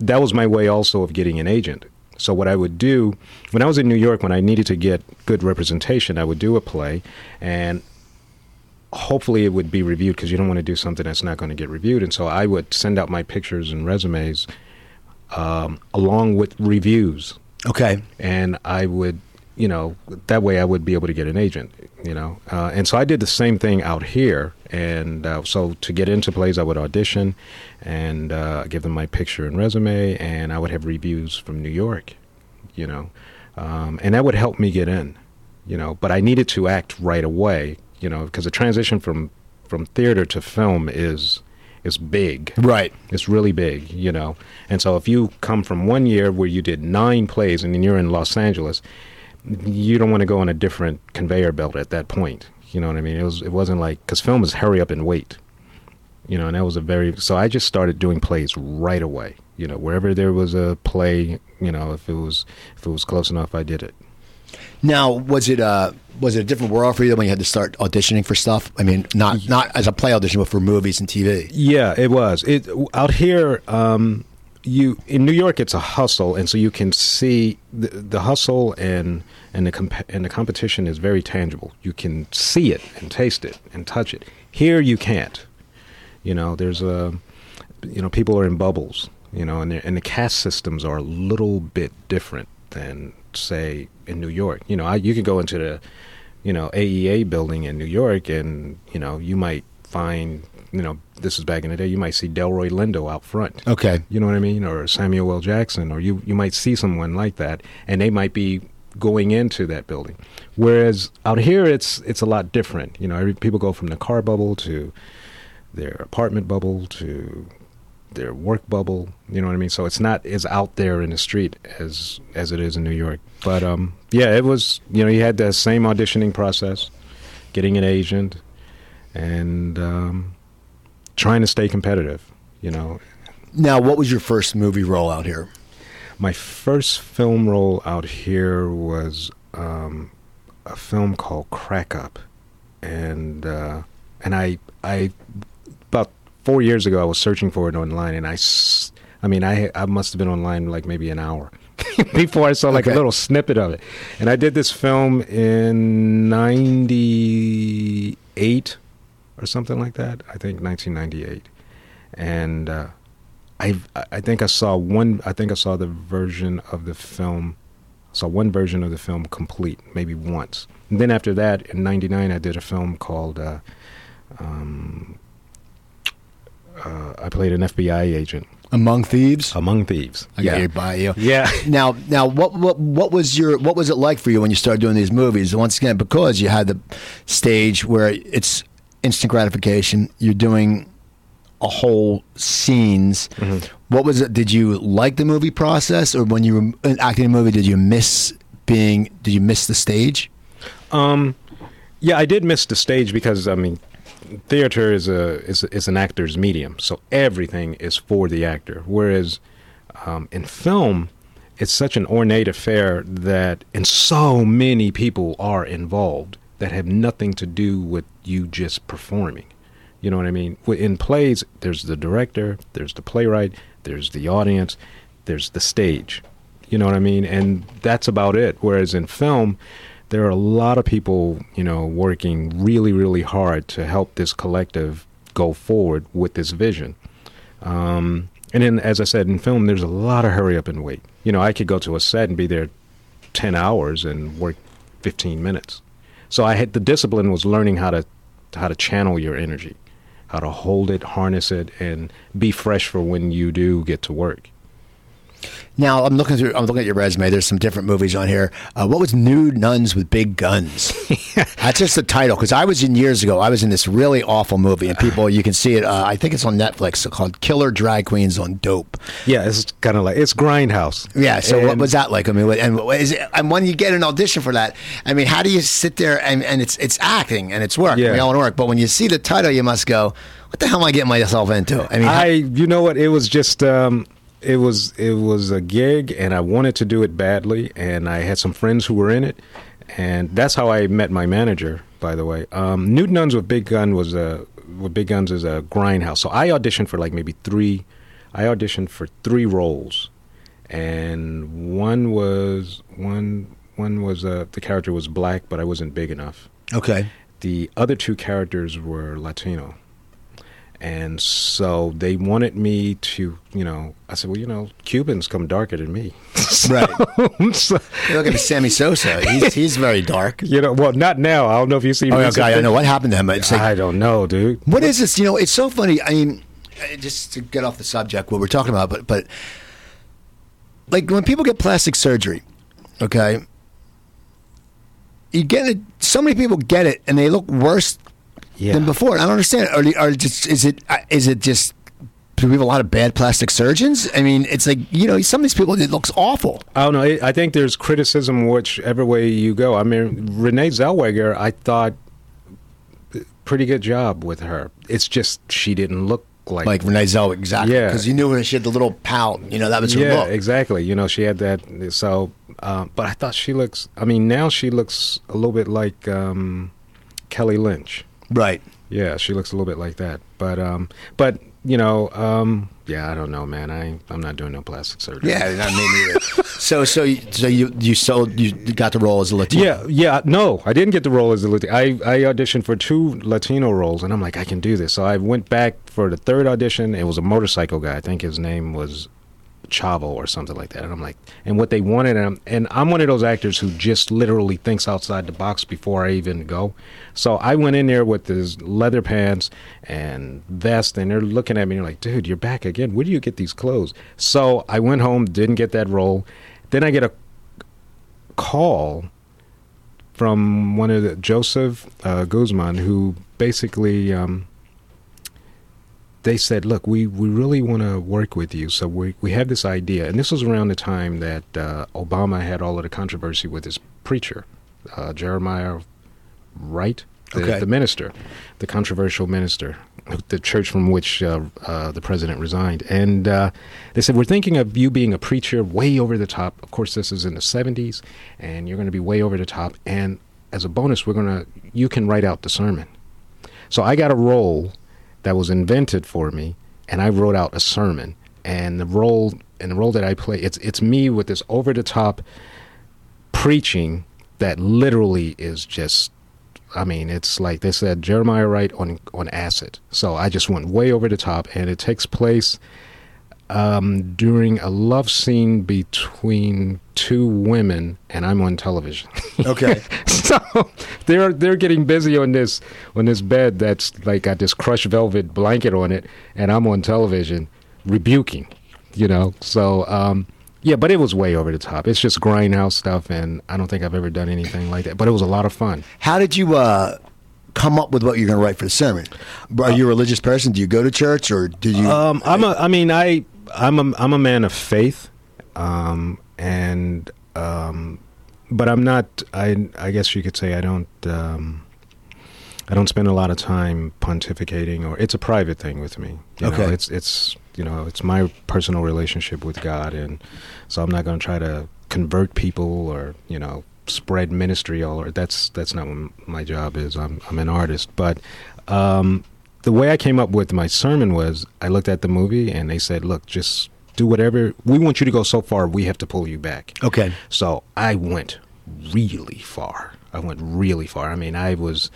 that was my way also of getting an agent. So what I would do, when I was in New York, when I needed to get good representation, I would do a play, and hopefully it would be reviewed, because you don't want to do something that's not going to get reviewed. And so I would send out my pictures and resumes um, along with reviews. Okay. And I would, you know, that way I would be able to get an agent, you know. Uh, and so I did the same thing out here. And uh, so to get into plays, I would audition and uh, give them my picture and resume, and I would have reviews from New York, you know. Um, and that would help me get in, you know. But I needed to act right away, you know, because the transition from, from theater to film is... It's big. Right. It's really big, you know. And so if you come from one year where you did nine plays and then you're in Los Angeles, you don't want to go on a different conveyor belt at that point. You know what I mean? It was, it wasn't like, because film is hurry up and wait. You know, and that was a very, so I just started doing plays right away. You know, wherever there was a play, you know, if it was, if it was close enough, I did it. Now, was it uh, was it a different world for you when you had to start auditioning for stuff? I mean, not not as a play audition, but for movies and T V. Yeah, it was. It out here, um, you in New York, it's a hustle, and so you can see the, the hustle and and the comp- and the competition is very tangible. You can see it and taste it and touch it. Here, you can't. You know, there's a, you know, people are in bubbles. You know, and and the caste systems are a little bit different than, say, in New York. You know, I, you could go into the, you know, A E A building in New York, and, you know, you might find, you know, this is back in the day, you might see Delroy Lindo out front. Okay. You know what I mean? Or Samuel L. Jackson, or you, you might see someone like that, and they might be going into that building. Whereas out here, it's it's a lot different. You know, every, people go from the car bubble to their apartment bubble to their work bubble, you know what I mean? So it's not as out there in the street as as it is in New York. But, um, yeah, it was, you know, you had the same auditioning process, getting an agent, and um, trying to stay competitive, you know. Now, what was your first movie role out here? My first film role out here was um, a film called Crack Up. And, uh, and I, I about... Four years ago, I was searching for it online, and I, I mean, I I must have been online like maybe an hour. before I saw like okay. a little snippet of it. And I did this film in ninety-eight or something like that. I think nineteen ninety-eight. And uh, I I think I saw one. I think I saw the version of the film. Saw one version of the film complete, maybe once. And then after that, in ninety-nine, I did a film called. Uh, um, uh, I played an F B I agent. Among Thieves? Among Thieves. I got you by you. Yeah. Now, now, what, what, what was your, what was it like for you when you started doing these movies? Once again, because you had the stage where it's instant gratification. You're doing a whole scenes. Mm-hmm. What was it? Did you like the movie process, or when you were acting in a movie, did you miss being? Did you miss the stage? Um, yeah, I did miss the stage because I mean. Theater is a is is an actor's medium, so everything is for the actor. Whereas um, in film, it's such an ornate affair that, and so many people are involved that have nothing to do with you just performing. You know what I mean? In plays, there's the director, there's the playwright, there's the audience, there's the stage. You know what I mean? And that's about it. Whereas in film, there are a lot of people, you know, working really, really hard to help this collective go forward with this vision. Um, and then, as I said, in film, there's a lot of hurry up and wait. You know, I could go to a set and be there ten hours and work fifteen minutes. So I had the discipline was learning how to how to channel your energy, how to hold it, harness it, and be fresh for when you do get to work. Now I'm looking through. I'm looking at your resume. There's some different movies on here. Uh, what was Nude Nuns with Big Guns? That's just the title. Because I was in years ago. I was in this really awful movie, and people, you can see it. Uh, I think it's on Netflix. It's called Killer Drag Queens on Dope. Yeah, it's kind of like it's Grindhouse. Yeah. So and, what was that like? I mean, what, and is it, and when you get an audition for that, I mean, how do you sit there and, and it's it's acting and it's work. Yeah. We all want to work, but when you see the title, you must go, "What the hell am I getting myself into?" I mean, I how- you know what? It was just. Um, It was it was a gig, and I wanted to do it badly, and I had some friends who were in it, and that's how I met my manager. By the way, um, Nude Nuns with Big Gun was a with Big Guns is a grindhouse. So I auditioned for like maybe three, I auditioned for three roles, and one was one one was uh, the character was black, but I wasn't big enough. Okay. The other two characters were Latino. And so they wanted me to, you know, I said, well, you know, Cubans come darker than me. So, right. So, you look at Sammy Sosa. He's he's very dark. You know, well, not now. I don't know if you see. Oh, okay. I don't know what happened to him. Like, I don't know, dude. What is this? You know, it's so funny. I mean, just to get off the subject, what we're talking about, but but like when people get plastic surgery, okay, you get it. So many people get it, and they look worse. Yeah. Than before. I don't understand. Are, are just is it is it just do we have a lot of bad plastic surgeons? I mean, it's like, you know, some of these people, it looks awful. I don't know. I think there's criticism whichever way you go. I mean, Renee Zellweger, I thought pretty good job with her. It's just she didn't look like like Renee Zellweger, exactly. Yeah, because you knew her. She had the little pout. You know, that was her yeah, look. Yeah, exactly. You know, she had that. So, uh, but I thought she looks. I mean, now she looks a little bit like um, Kelly Lynch. Right. Yeah, she looks a little bit like that. But, um, but you know, um, yeah, I don't know, man. I I'm not doing no plastic surgery. Yeah, not me neither. so, so, you, so you you sold you got the role as a Latino. Yeah, yeah. No, I didn't get the role as a Latino. I I auditioned for two Latino roles, and I'm like, I can do this. So I went back for the third audition. It was a motorcycle guy. I think his name was Chavo or something like that. And I'm like, and what they wanted, and I'm, and I'm one of those actors who just literally thinks outside the box before I even go. So I went in there with these leather pants and vest, and they're looking at me and like, dude, you're back again. Where do you get these clothes? So I went home, didn't get that role. Then I get a call from one of the, Joseph uh, Guzman, who basically... Um, they said, look, we, we really want to work with you, so we we have this idea. And this was around the time that uh, Obama had all of the controversy with his preacher, uh, Jeremiah Wright, the, okay. the minister, the controversial minister, the church from which uh, uh, the president resigned. And uh, they said, we're thinking of you being a preacher way over the top. Of course, this is in the seventies, and you're going to be way over the top. And as a bonus, we're going to you can write out the sermon. So I got a role that was invented for me, and I wrote out a sermon, and the role and the role that I play, it's it's me with this over the top preaching that literally is just, I mean, it's like they said, Jeremiah Wright on on acid. So I just went way over the top, and it takes place um, during a love scene between two women, and I'm on television. Okay. So they're they're getting busy on this on this bed that's like got this crushed velvet blanket on it, and I'm on television rebuking, you know. So um, yeah, but it was way over the top. It's just grindhouse stuff, and I don't think I've ever done anything like that. But it was a lot of fun. How did you uh, come up with what you're going to write for the sermon? Are you a religious person? Do you go to church, or do you? Um, I'm a. I mean, I I'm a I'm a man of faith, um, and um, but I'm not. I I guess you could say I don't. Um, I don't spend a lot of time pontificating, or it's a private thing with me. You okay. Know, it's it's. You know, it's my personal relationship with God, and so I'm not going to try to convert people or, you know, spread ministry all or that's that's not what my job is. I'm I'm an artist. But um, the way I came up with my sermon was I looked at the movie and they said, look, just do whatever. We want you to go so far, we have to pull you back. Okay. So I went really far. I went really far. I mean, I was...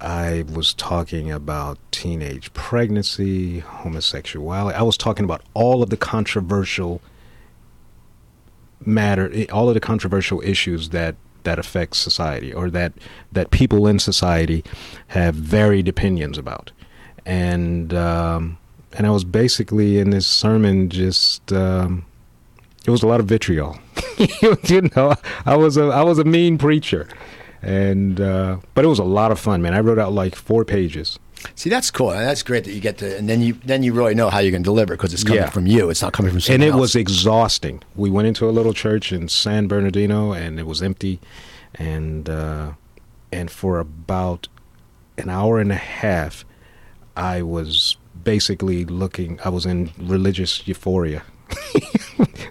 I was talking about teenage pregnancy, homosexuality. I was talking about all of the controversial matter, all of the controversial issues that, that affect society or that, that people in society have varied opinions about. And um, and I was basically in this sermon just... Um, it was a lot of vitriol. You know, I was a, I was a mean preacher. And uh, but it was a lot of fun, man. I wrote out like four pages. See, that's cool. That's great that you get to, and then you then you really know how you're going to deliver because it's coming yeah. from you. It's not coming from someone else. And it was exhausting. We went into a little church in San Bernardino, and it was empty, and uh, and for about an hour and a half, I was basically looking. I was in religious euphoria.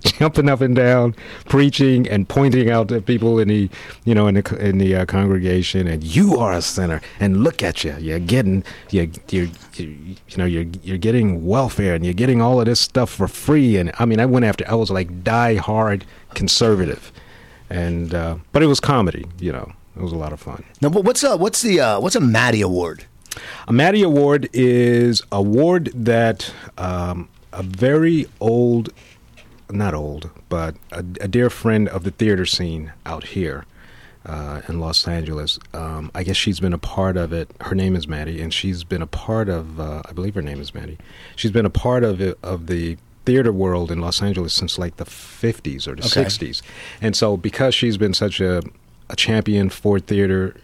Jumping up and down, preaching and pointing out to people in the, you know, in the in the uh, congregation, and you are a sinner. And look at you, you're getting, you you you know, you're you're getting welfare and you're getting all of this stuff for free. And I mean, I went after. I was like die hard conservative, and uh, but it was comedy. You know, it was a lot of fun. Now, what's uh, what's the uh, what's a Maddie Award? A Maddie Award is an award that um, a very old. Not old, but a, a dear friend of the theater scene out here uh, in Los Angeles. Um, I guess she's been a part of it. Her name is Maddie, and she's been a part of, uh, I believe her name is Maddie. She's been a part of it, of the theater world in Los Angeles since like the fifties or the okay. sixties. And so because she's been such a, a champion for theater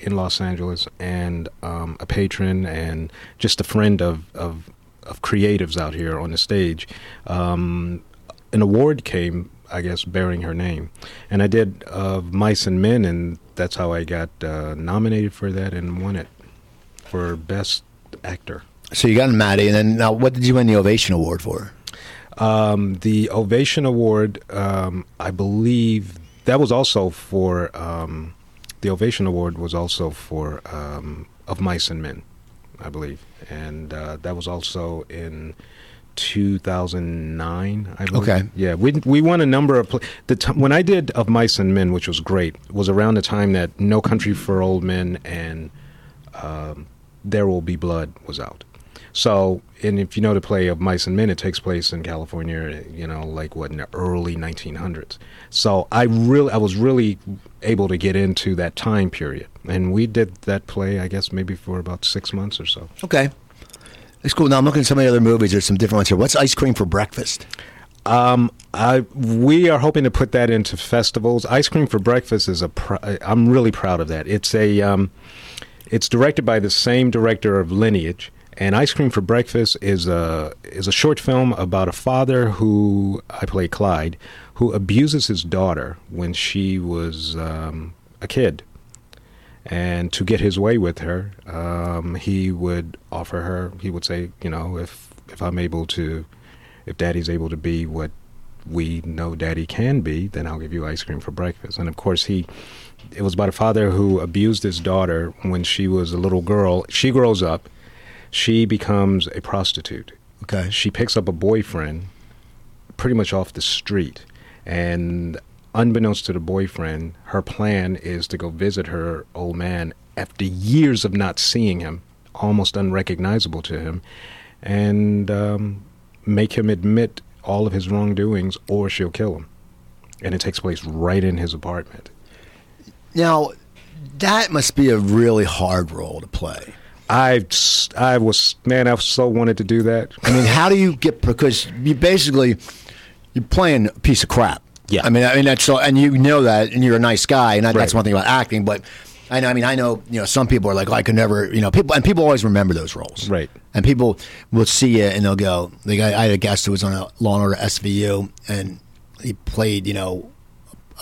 in Los Angeles and um, a patron and just a friend of, of, of creatives out here on the stage, um, an award came, I guess, bearing her name. And I did uh, Mice and Men, and that's how I got uh, nominated for that and won it for Best Actor. So you got Maddie, and then now what did you win the Ovation Award for? Um, the Ovation Award, um, I believe, that was also for, um, the Ovation Award was also for um, Of Mice and Men, I believe. And uh, that was also in... two thousand nine, I believe. Okay. Yeah, we we won a number of... Pl- the t- when I did Of Mice and Men, which was great, was around the time that No Country for Old Men and um, There Will Be Blood was out. So, and if you know the play Of Mice and Men, it takes place in California, you know, like what, in the early nineteen hundreds. So I really, I was really able to get into that time period. And we did that play, I guess, maybe for about six months or so. Okay. It's cool. Now I'm looking at some of the other movies. There's some different ones here. What's Ice Cream for Breakfast? Um, I we are hoping to put that into festivals. Ice Cream for Breakfast is a. Pr- I'm really proud of that. It's a. Um, it's directed by the same director of Lineage, and Ice Cream for Breakfast is a is a short film about a father who I play Clyde, who abuses his daughter when she was um, a kid. And to get his way with her, um, he would offer her, he would say, you know, if if I'm able to, if Daddy's able to be what we know Daddy can be, then I'll give you ice cream for breakfast. And, of course, he, it was about a father who abused his daughter when she was a little girl. She grows up. She becomes a prostitute. Okay. She picks up a boyfriend, pretty much off the street. And unbeknownst to the boyfriend, her plan is to go visit her old man after years of not seeing him, almost unrecognizable to him, and um, make him admit all of his wrongdoings, or she'll kill him. And it takes place right in his apartment. Now, that must be a really hard role to play. I, I was, man, I so wanted to do that. I mean, how do you get, because you basically, you're playing a piece of crap. Yeah. I mean, I mean that's so, and you know that, and you're a nice guy, and I, right. that's one thing about acting, but I, know, I mean, I know, you know, some people are like, oh, I could never, you know, people, and people always remember those roles. Right. And people will see it, and they'll go, like, I, I had a guest who was on a Law and Order S V U, and he played, you know,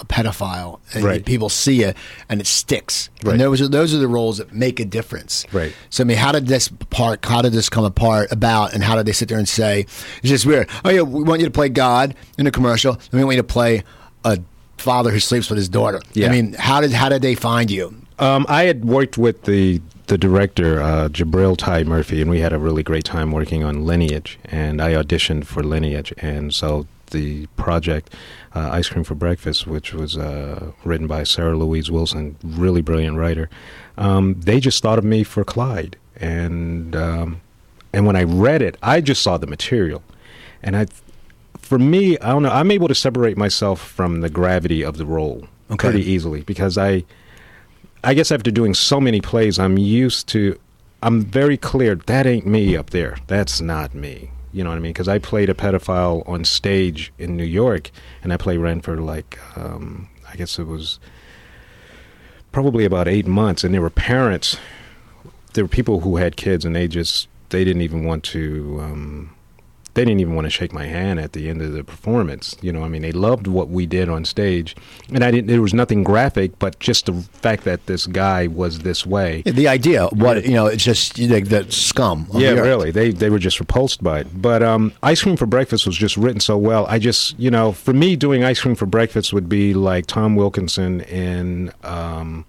a pedophile, and right. people see it and it sticks. Right. And those are, those are the roles that make a difference. Right. So I mean, how did this part? How did this come apart about? And how did they sit there and say, "It's just weird. Oh yeah, we want you to play God in a commercial, and we want you to play a father who sleeps with his daughter." Yeah. I mean, how did how did they find you? Um, I had worked with the the director uh, Jabril Ty Murphy, and we had a really great time working on Lineage. And I auditioned for Lineage, and so. The project uh, Ice Cream for Breakfast, which was uh, written by Sarah Louise Wilson, really brilliant writer, um, they just thought of me for Clyde. And um, and when I read it, I just saw the material. And I, for me, I don't know, I'm able to separate myself from the gravity of the role okay. pretty easily, because I, I guess after doing so many plays, I'm used to, I'm very clear, that ain't me up there. That's not me. You know what I mean? Because I played a pedophile on stage in New York, and I played Renford like, um, I guess it was probably about eight months, and there were parents, there were people who had kids, and they just, they didn't even want to, um, they didn't even want to shake my hand at the end of the performance. You know what I mean? They loved what we did on stage, and I didn't, there was nothing graphic, but just the fact that this guy was this way. Yeah, the idea, what, you know, it's just like that scum. Yeah, really. They they were just repulsed by it. But um, Ice Cream for Breakfast was just written so well. I just, you know, for me, doing Ice Cream for Breakfast would be like Tom Wilkinson in um,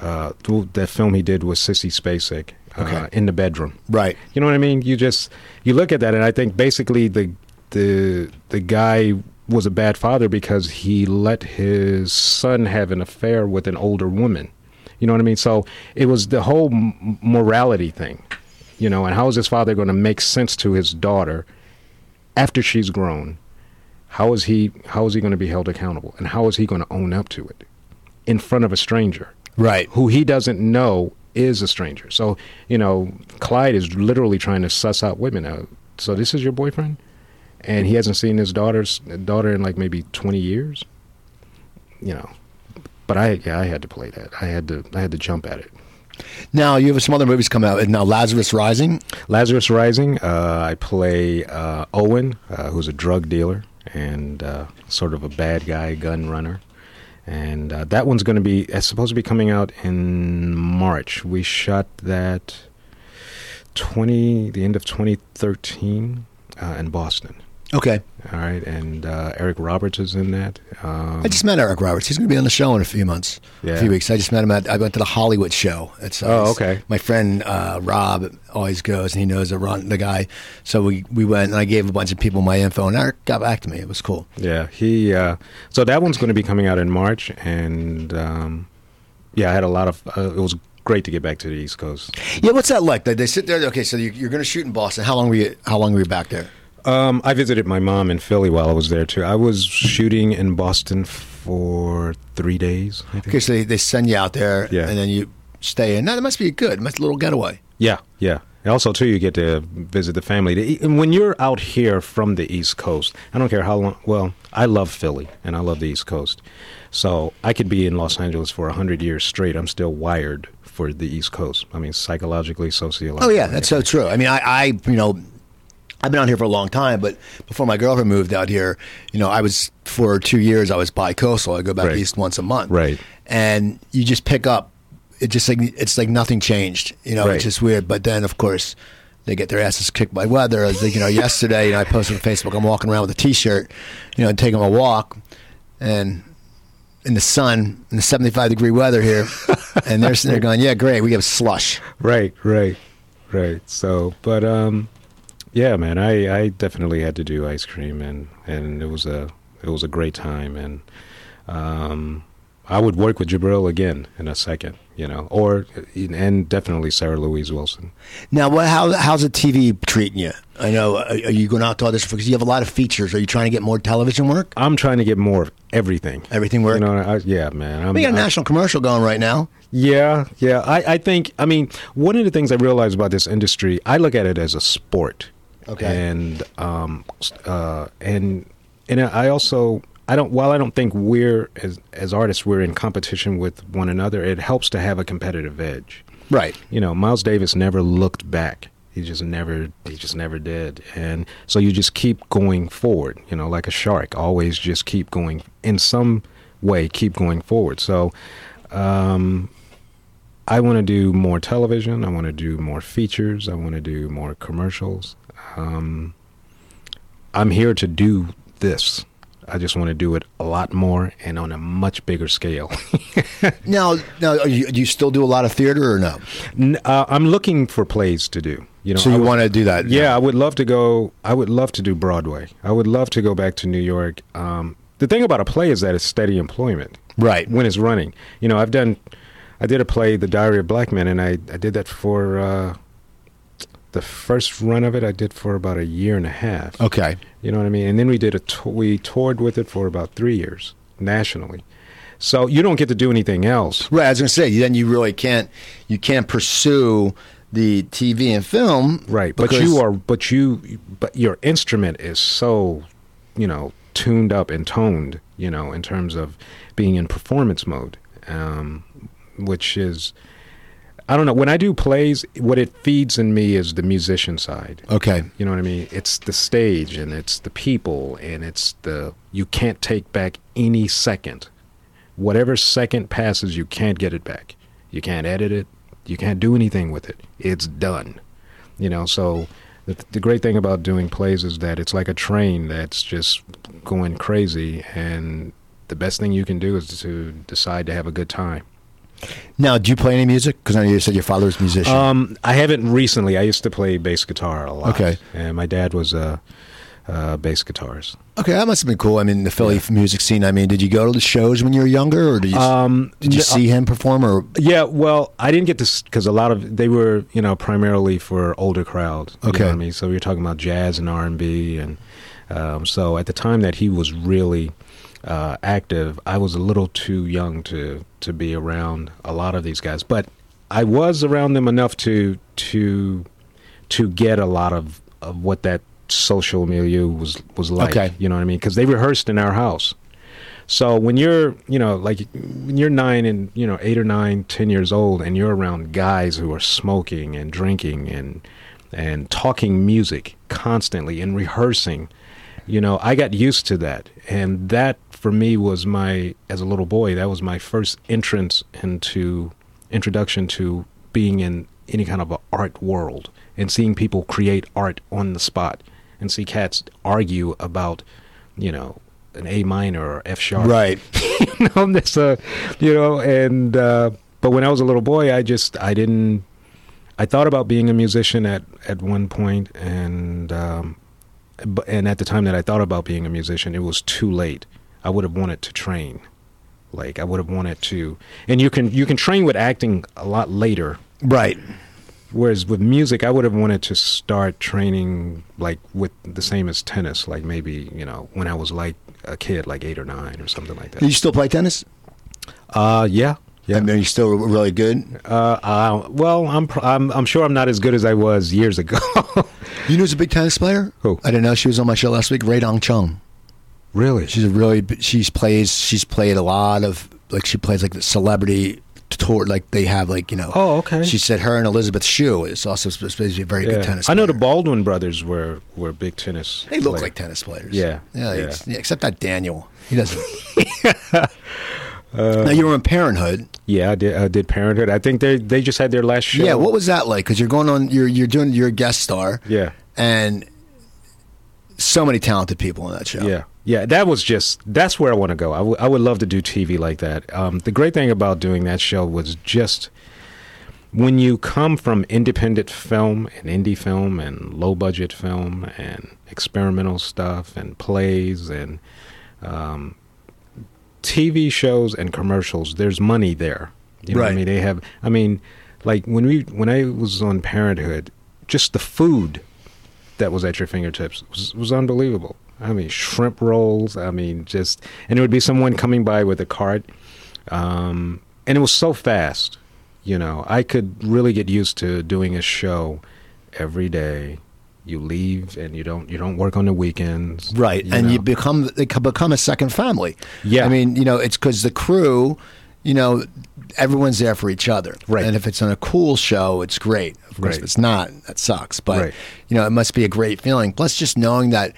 uh, that film he did with Sissy Spacek. Okay. Uh, in the bedroom, right? You know what I mean. You just you look at that, and I think basically the the the guy was a bad father because he let his son have an affair with an older woman. You know what I mean. So it was the whole m- morality thing, you know. And how is this father going to make sense to his daughter after she's grown? How is he? How is he going to be held accountable? And how is he going to own up to it in front of a stranger, right? Who he doesn't know. Is a stranger. So, you know, Clyde is literally trying to suss out women out. So this is your boyfriend? And he hasn't seen his daughter's daughter in like maybe twenty years? You know. But I yeah, I had to play that. I had to I had to jump at it. Now, you have some other movies coming out. Now, Lazarus Rising? Lazarus Rising. Uh, I play uh, Owen, uh, who's a drug dealer and uh, sort of a bad guy, gun runner. And uh, that one's going to be, it's supposed to be coming out in March. We shot that twenty, the end of twenty thirteen uh, in Boston. Okay. All right. And uh, Eric Roberts is in that. Um, I just met Eric Roberts. He's going to be on the show in a few months, yeah. a few weeks. I just met him at, I went to the Hollywood show. It's, uh, oh, okay. It's, my friend uh, Rob always goes, and he knows Ron, the guy. So we, we went, and I gave a bunch of people my info, and Eric got back to me. It was cool. Yeah. He. Uh, so that one's going to be coming out in March. And um, yeah, I had a lot of, uh, it was great to get back to the East Coast. Yeah. What's that like? They, they sit there. Okay. So you, you're going to shoot in Boston. How long were you, how long were you back there? Um, I visited my mom in Philly while I was there, too. I was shooting in Boston for three days. I think. Okay, so they, they send you out there, yeah. and then you stay in. Now, that must be good. That's a little getaway. Yeah, yeah. And also, too, you get to visit the family. And when you're out here from the East Coast, I don't care how long. Well, I love Philly, and I love the East Coast. So I could be in Los Angeles for one hundred years straight. I'm still wired for the East Coast. I mean, psychologically, sociologically. Oh, yeah, that's so true. I mean, I, I you know... I've been out here for a long time, but before my girlfriend moved out here, you know, I was, for two years, I was bi-coastal. I go back right. east once a month. Right. And you just pick up, it just like, it's like nothing changed, you know, right. It's just weird. But then, of course, they get their asses kicked by weather. I was like, you know, yesterday, you know, I posted on Facebook, I'm walking around with a t-shirt, you know, and taking a walk, and in the sun, in the seventy-five degree weather here, and they're sitting there going, yeah, great, we have slush. Right, right, right. So, but, um... Yeah, man, I, I definitely had to do ice cream, and, and it was a it was a great time, and um, I would work with Jabril again in a second, you know, or and definitely Sarah Louise Wilson. Now, what? How how's the T V treating you? I know, are, are you going out to audition because you have a lot of features? Are you trying to get more television work? I'm trying to get more everything. Everything work. You know, I, yeah, man. I'm, we got a national I, commercial going right now. Yeah, yeah. I, I think, I mean, one of the things I realized about this industry, I look at it as a sport. Okay. And um, uh, and and I also I don't while I don't think we're as as artists we're in competition with one another. It helps to have a competitive edge, right? You know, Miles Davis never looked back. He just never he just never did, and so you just keep going forward. You know, like a shark, always just keep going in some way, keep going forward. So, um, I want to do more television. I want to do more features. I want to do more commercials. Um, I'm here to do this. I just want to do it a lot more and on a much bigger scale. now, now, are you, do you still do a lot of theater or no? N- uh, I'm looking for plays to do. You know, so you want to do that? Yeah, now. I would love to go. I would love to do Broadway. I would love to go back to New York. Um, the thing about a play is that it's steady employment, right? When it's running, you know, I've done. I did a play, The Diary of Black Men, and I, I did that for. Uh, The first run of it I did for about a year and a half. Okay. You know what I mean? And then we did a t- we toured with it for about three years nationally. So you don't get to do anything else. Right. I was going to say, then you really can't you can't pursue the T V and film. Right. But you are but you but your instrument is so, you know, tuned up and toned, you know, in terms of being in performance mode, um, which is. I don't know. When I do plays, what it feeds in me is the musician side. Okay. You know what I mean? It's the stage, and it's the people, and it's the, you can't take back any second. Whatever second passes, you can't get it back. You can't edit it. You can't do anything with it. It's done. You know, so the, the great thing about doing plays is that it's like a train that's just going crazy, and the best thing you can do is to decide to have a good time. Now, do you play any music? Because I know you said your father's a musician. Um, I haven't recently. I used to play bass guitar a lot. Okay. And my dad was a uh, uh, bass guitarist. Okay, that must have been cool. I mean, the Philly yeah. music scene, I mean, did you go to the shows when you were younger? Or did you, um, did you uh, see him perform? Or yeah, well, I didn't get to, because a lot of, they were, you know, primarily for older crowds. Okay. You know what I mean? So we were talking about jazz and R and B. And um, so at the time that he was really... Uh, active, I was a little too young to, to be around a lot of these guys, but I was around them enough to to to get a lot of, of what that social milieu was, was like. Okay. You know what I mean? Because they rehearsed in our house. So when you're, you know, like when you're nine and, you know, eight or nine, ten years old, and you're around guys who are smoking and drinking and and talking music constantly and rehearsing, you know, I got used to that, and that. For me, was my as a little boy. That was my first entrance into introduction to being in any kind of an art world and seeing people create art on the spot and see cats argue about, you know, an A minor or F sharp. Right. you know, that's a, you know, and uh, but when I was a little boy, I just I didn't. I thought about being a musician at at one point, and um, and at the time that I thought about being a musician, it was too late. I would have wanted to train, like I would have wanted to, and you can you can train with acting a lot later, right? Whereas with music, I would have wanted to start training like with the same as tennis, like maybe you know when I was like a kid, like eight or nine or something like that. Do you still play tennis? Uh, yeah, yeah. And are you still really good? Uh, I, well, I'm I'm I'm sure I'm not as good as I was years ago. You know who's a big tennis player? Who? I didn't know she was on my show last week. Raedong Chung. Really? She's a really, she's plays, she's played a lot of, like she plays like the celebrity tour, like they have like, you know. Oh, okay. She said her and Elizabeth Shue is also supposed to be a very yeah. good tennis player. I know the Baldwin brothers were, were big tennis They look players. like tennis players. Yeah. Yeah, yeah. yeah. Except that Daniel. He doesn't. uh, now you were in Parenthood. Yeah, I did, I did Parenthood. I think they they just had their last show. Yeah, what was that like? Because you're going on, you're, you're doing, you're a guest star. Yeah. And so many talented people on that show. Yeah. Yeah, that was just, that's where I want to go. I, w- I would love to do T V like that. Um, the great thing about doing that show was just when you come from independent film and indie film and low budget film and experimental stuff and plays and um, T V shows and commercials, there's money there. You know right. what I mean? They have, I mean, like when we, when I was on Parenthood, just the food that was at your fingertips was, was unbelievable. I mean, shrimp rolls. I mean, just, and it would be someone coming by with a cart. Um, and it was so fast, you know, I could really get used to doing a show every day. You leave and you don't, you don't work on the weekends. Right. You and know? you become, they become a second family. Yeah. I mean, you know, it's because the crew, you know, everyone's there for each other. Right. And if it's on a cool show, it's great. Of course, right. if it's not, that sucks. But, right. you know, it must be a great feeling. Plus just knowing that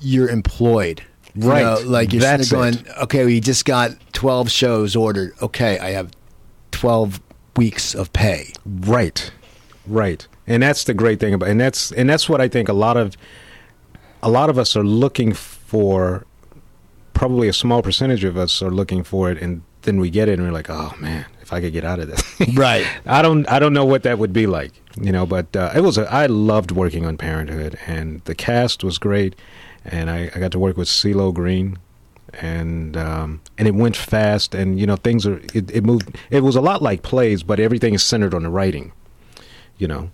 you're employed. Right. You know, like you're That's going, it. okay, we just got twelve shows ordered. Okay, I have twelve weeks of pay. Right. Right. And that's the great thing about, and that's and that's what I think a lot of a lot of us are looking for. Probably a small percentage of us are looking for it, and then we get it and we're like, oh man, if I could get out of this. Right. I don't I don't know what that would be like, you know, but uh, it was a, I loved working on Parenthood, and the cast was great, and I, I got to work with CeeLo Green, and um, and it went fast, and you know, things are it, it moved it was a lot like plays, but everything is centered on the writing, you know.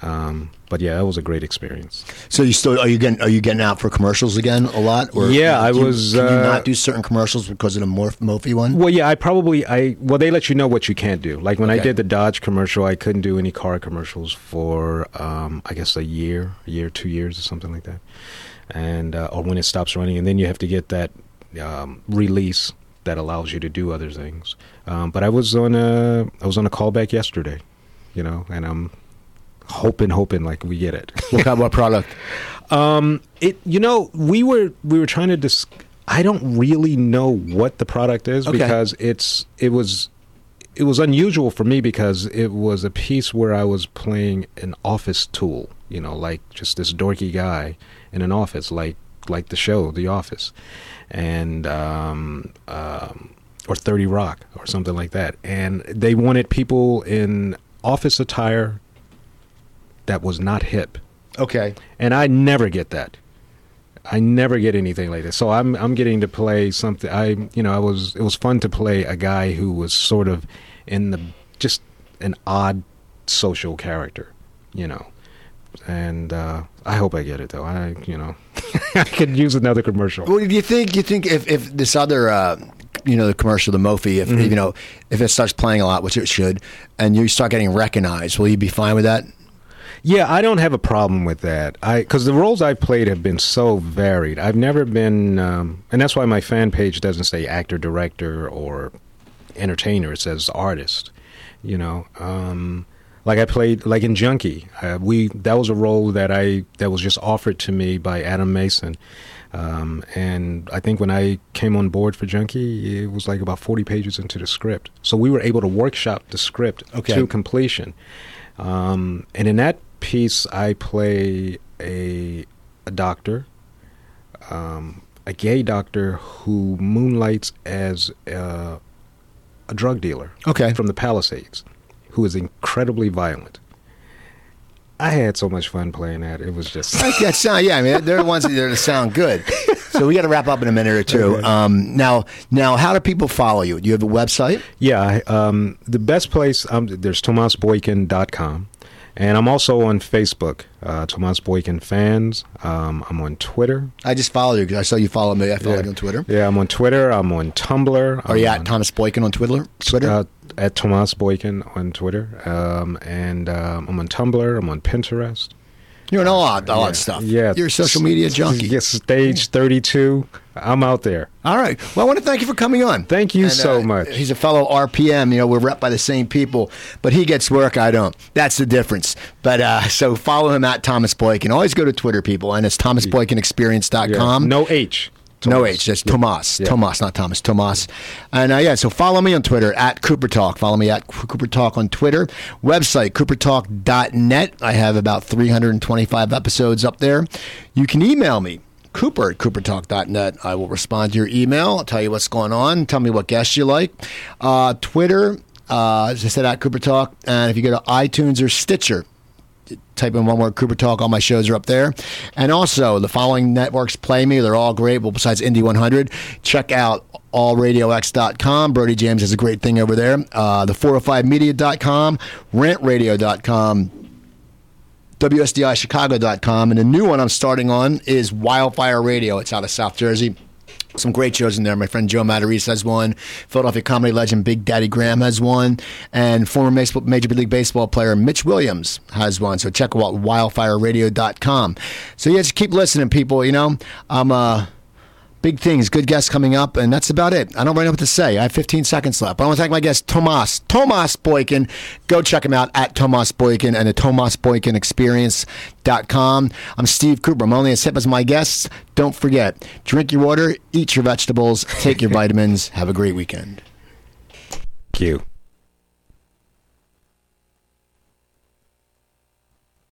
Um, but yeah, that was a great experience. So you still, are you getting, are you getting out for commercials again a lot? Or yeah, I was, you, can you uh, not do certain commercials because of the Morph Mophie one? Well, yeah, I probably, I, well, they let you know what you can't do. Like when okay. I did the Dodge commercial, I couldn't do any car commercials for, um, I guess a year, a year, two years or something like that. And, uh, or when it stops running, and then you have to get that, um, release that allows you to do other things. Um, but I was on a, I was on a callback yesterday, you know, and I'm, Hoping, hoping, like we get it. What kind of product? Um, it, you know, we were we were trying to. Dis- I don't really know what the product is okay. because it's it was it was unusual for me because it was a piece where I was playing an office tool. You know, like just this dorky guy in an office, like like the show, The Office, and um, um, or thirty Rock or something like that. And they wanted people in office attire. That was not hip. Okay. And I never get that. I never get anything like that. So I'm I'm getting to play something. I you know I was it was fun to play a guy who was sort of in the just an odd social character, you know. And uh, I hope I get it though. I you know I could use another commercial. Well, do you think you think if if this other uh, you know the commercial the Mophie if mm-hmm. you know if it starts playing a lot, which it should, and you start getting recognized, will you be fine with that? Yeah, I don't have a problem with that. I because the roles I've played have been so varied. I've never been, um, and that's why my fan page doesn't say actor, director, or entertainer. It says artist. You know, um, like I played, like in Junkie, uh, we that was a role that I that was just offered to me by Adam Mason, um, and I think when I came on board for Junkie, it was like about forty pages into the script. So we were able to workshop the script okay. to completion, um, and in that. Piece I play a a doctor, um, a gay doctor who moonlights as uh, a drug dealer okay. from the Palisades, who is incredibly violent. I had so much fun playing that. It was just yeah, sound, yeah. I mean, they're the ones that are sound good. So we got to wrap up in a minute or two. Okay. Um, now, now, how do people follow you? Do you have a website? Yeah, um, the best place. Um, there's tomas boykin dot com. And I'm also on Facebook, uh, Tomas Boykin Fans. Um, I'm on Twitter. I just followed you because I saw you follow me. I followed yeah. you on Twitter. Yeah, I'm on Twitter. I'm on Tumblr. Are I'm you at on, Tomas Boykin on Twitter? Twitter? Uh, at Tomas Boykin on Twitter. Um, and um, I'm on Tumblr. I'm on Pinterest. You're on a lot, a lot yeah. of stuff. Yeah. You're a social media junkie. Yes, Stage thirty-two. I'm out there. All right. Well, I want to thank you for coming on. Thank you and, so uh, much. He's a fellow R P M. You know, we're rep by the same people, but he gets work. I don't. That's the difference. But uh, so follow him at Tomas Boykin. Always go to Twitter, people, and it's tomas boykin experience dot com. Yeah. No H. Tomas. No H. That's yeah. Tomas. Yeah. Tomas, not Thomas. Tomas. And uh, yeah, so follow me on Twitter at Cooper Talk. Follow me at Cooper Talk on Twitter. Website, cooper talk dot net. I have about three hundred twenty-five episodes up there. You can email me, Cooper at cooper talk dot net. I will respond to your email. I'll tell you what's going on. Tell me what guests you like. Uh, Twitter, Uh, as I said, at Cooper Talk. And if you go to iTunes or Stitcher, type in one word Cooper Talk, all my shows are up there. And also, the following networks play me. They're all great. Well, besides Indy one hundred, check out all radio x dot com. Brody James has a great thing over there. Uh, the four oh five media dot com, rant radio dot com, W S D I Chicago dot com. And the new one I'm starting on is Wildfire Radio. It's out of South Jersey. Some great shows in there. My friend Joe Matarese has one. Philadelphia comedy legend Big Daddy Graham has one. And former Major League Baseball player Mitch Williams has one. So check out wildfire radio dot com. So yeah, just keep listening, people. You know, I'm uh, big things, good guests coming up, and that's about it. I don't really know what to say. I have fifteen seconds left. But I want to thank my guest, Tomas. Tomas Boykin. Go check him out at Tomas Boykin and the Tomas Boykin Experience. Com. I'm Steve Cooper. I'm only as hip as my guests. Don't forget, drink your water, eat your vegetables, take your vitamins. Have a great weekend. Thank you.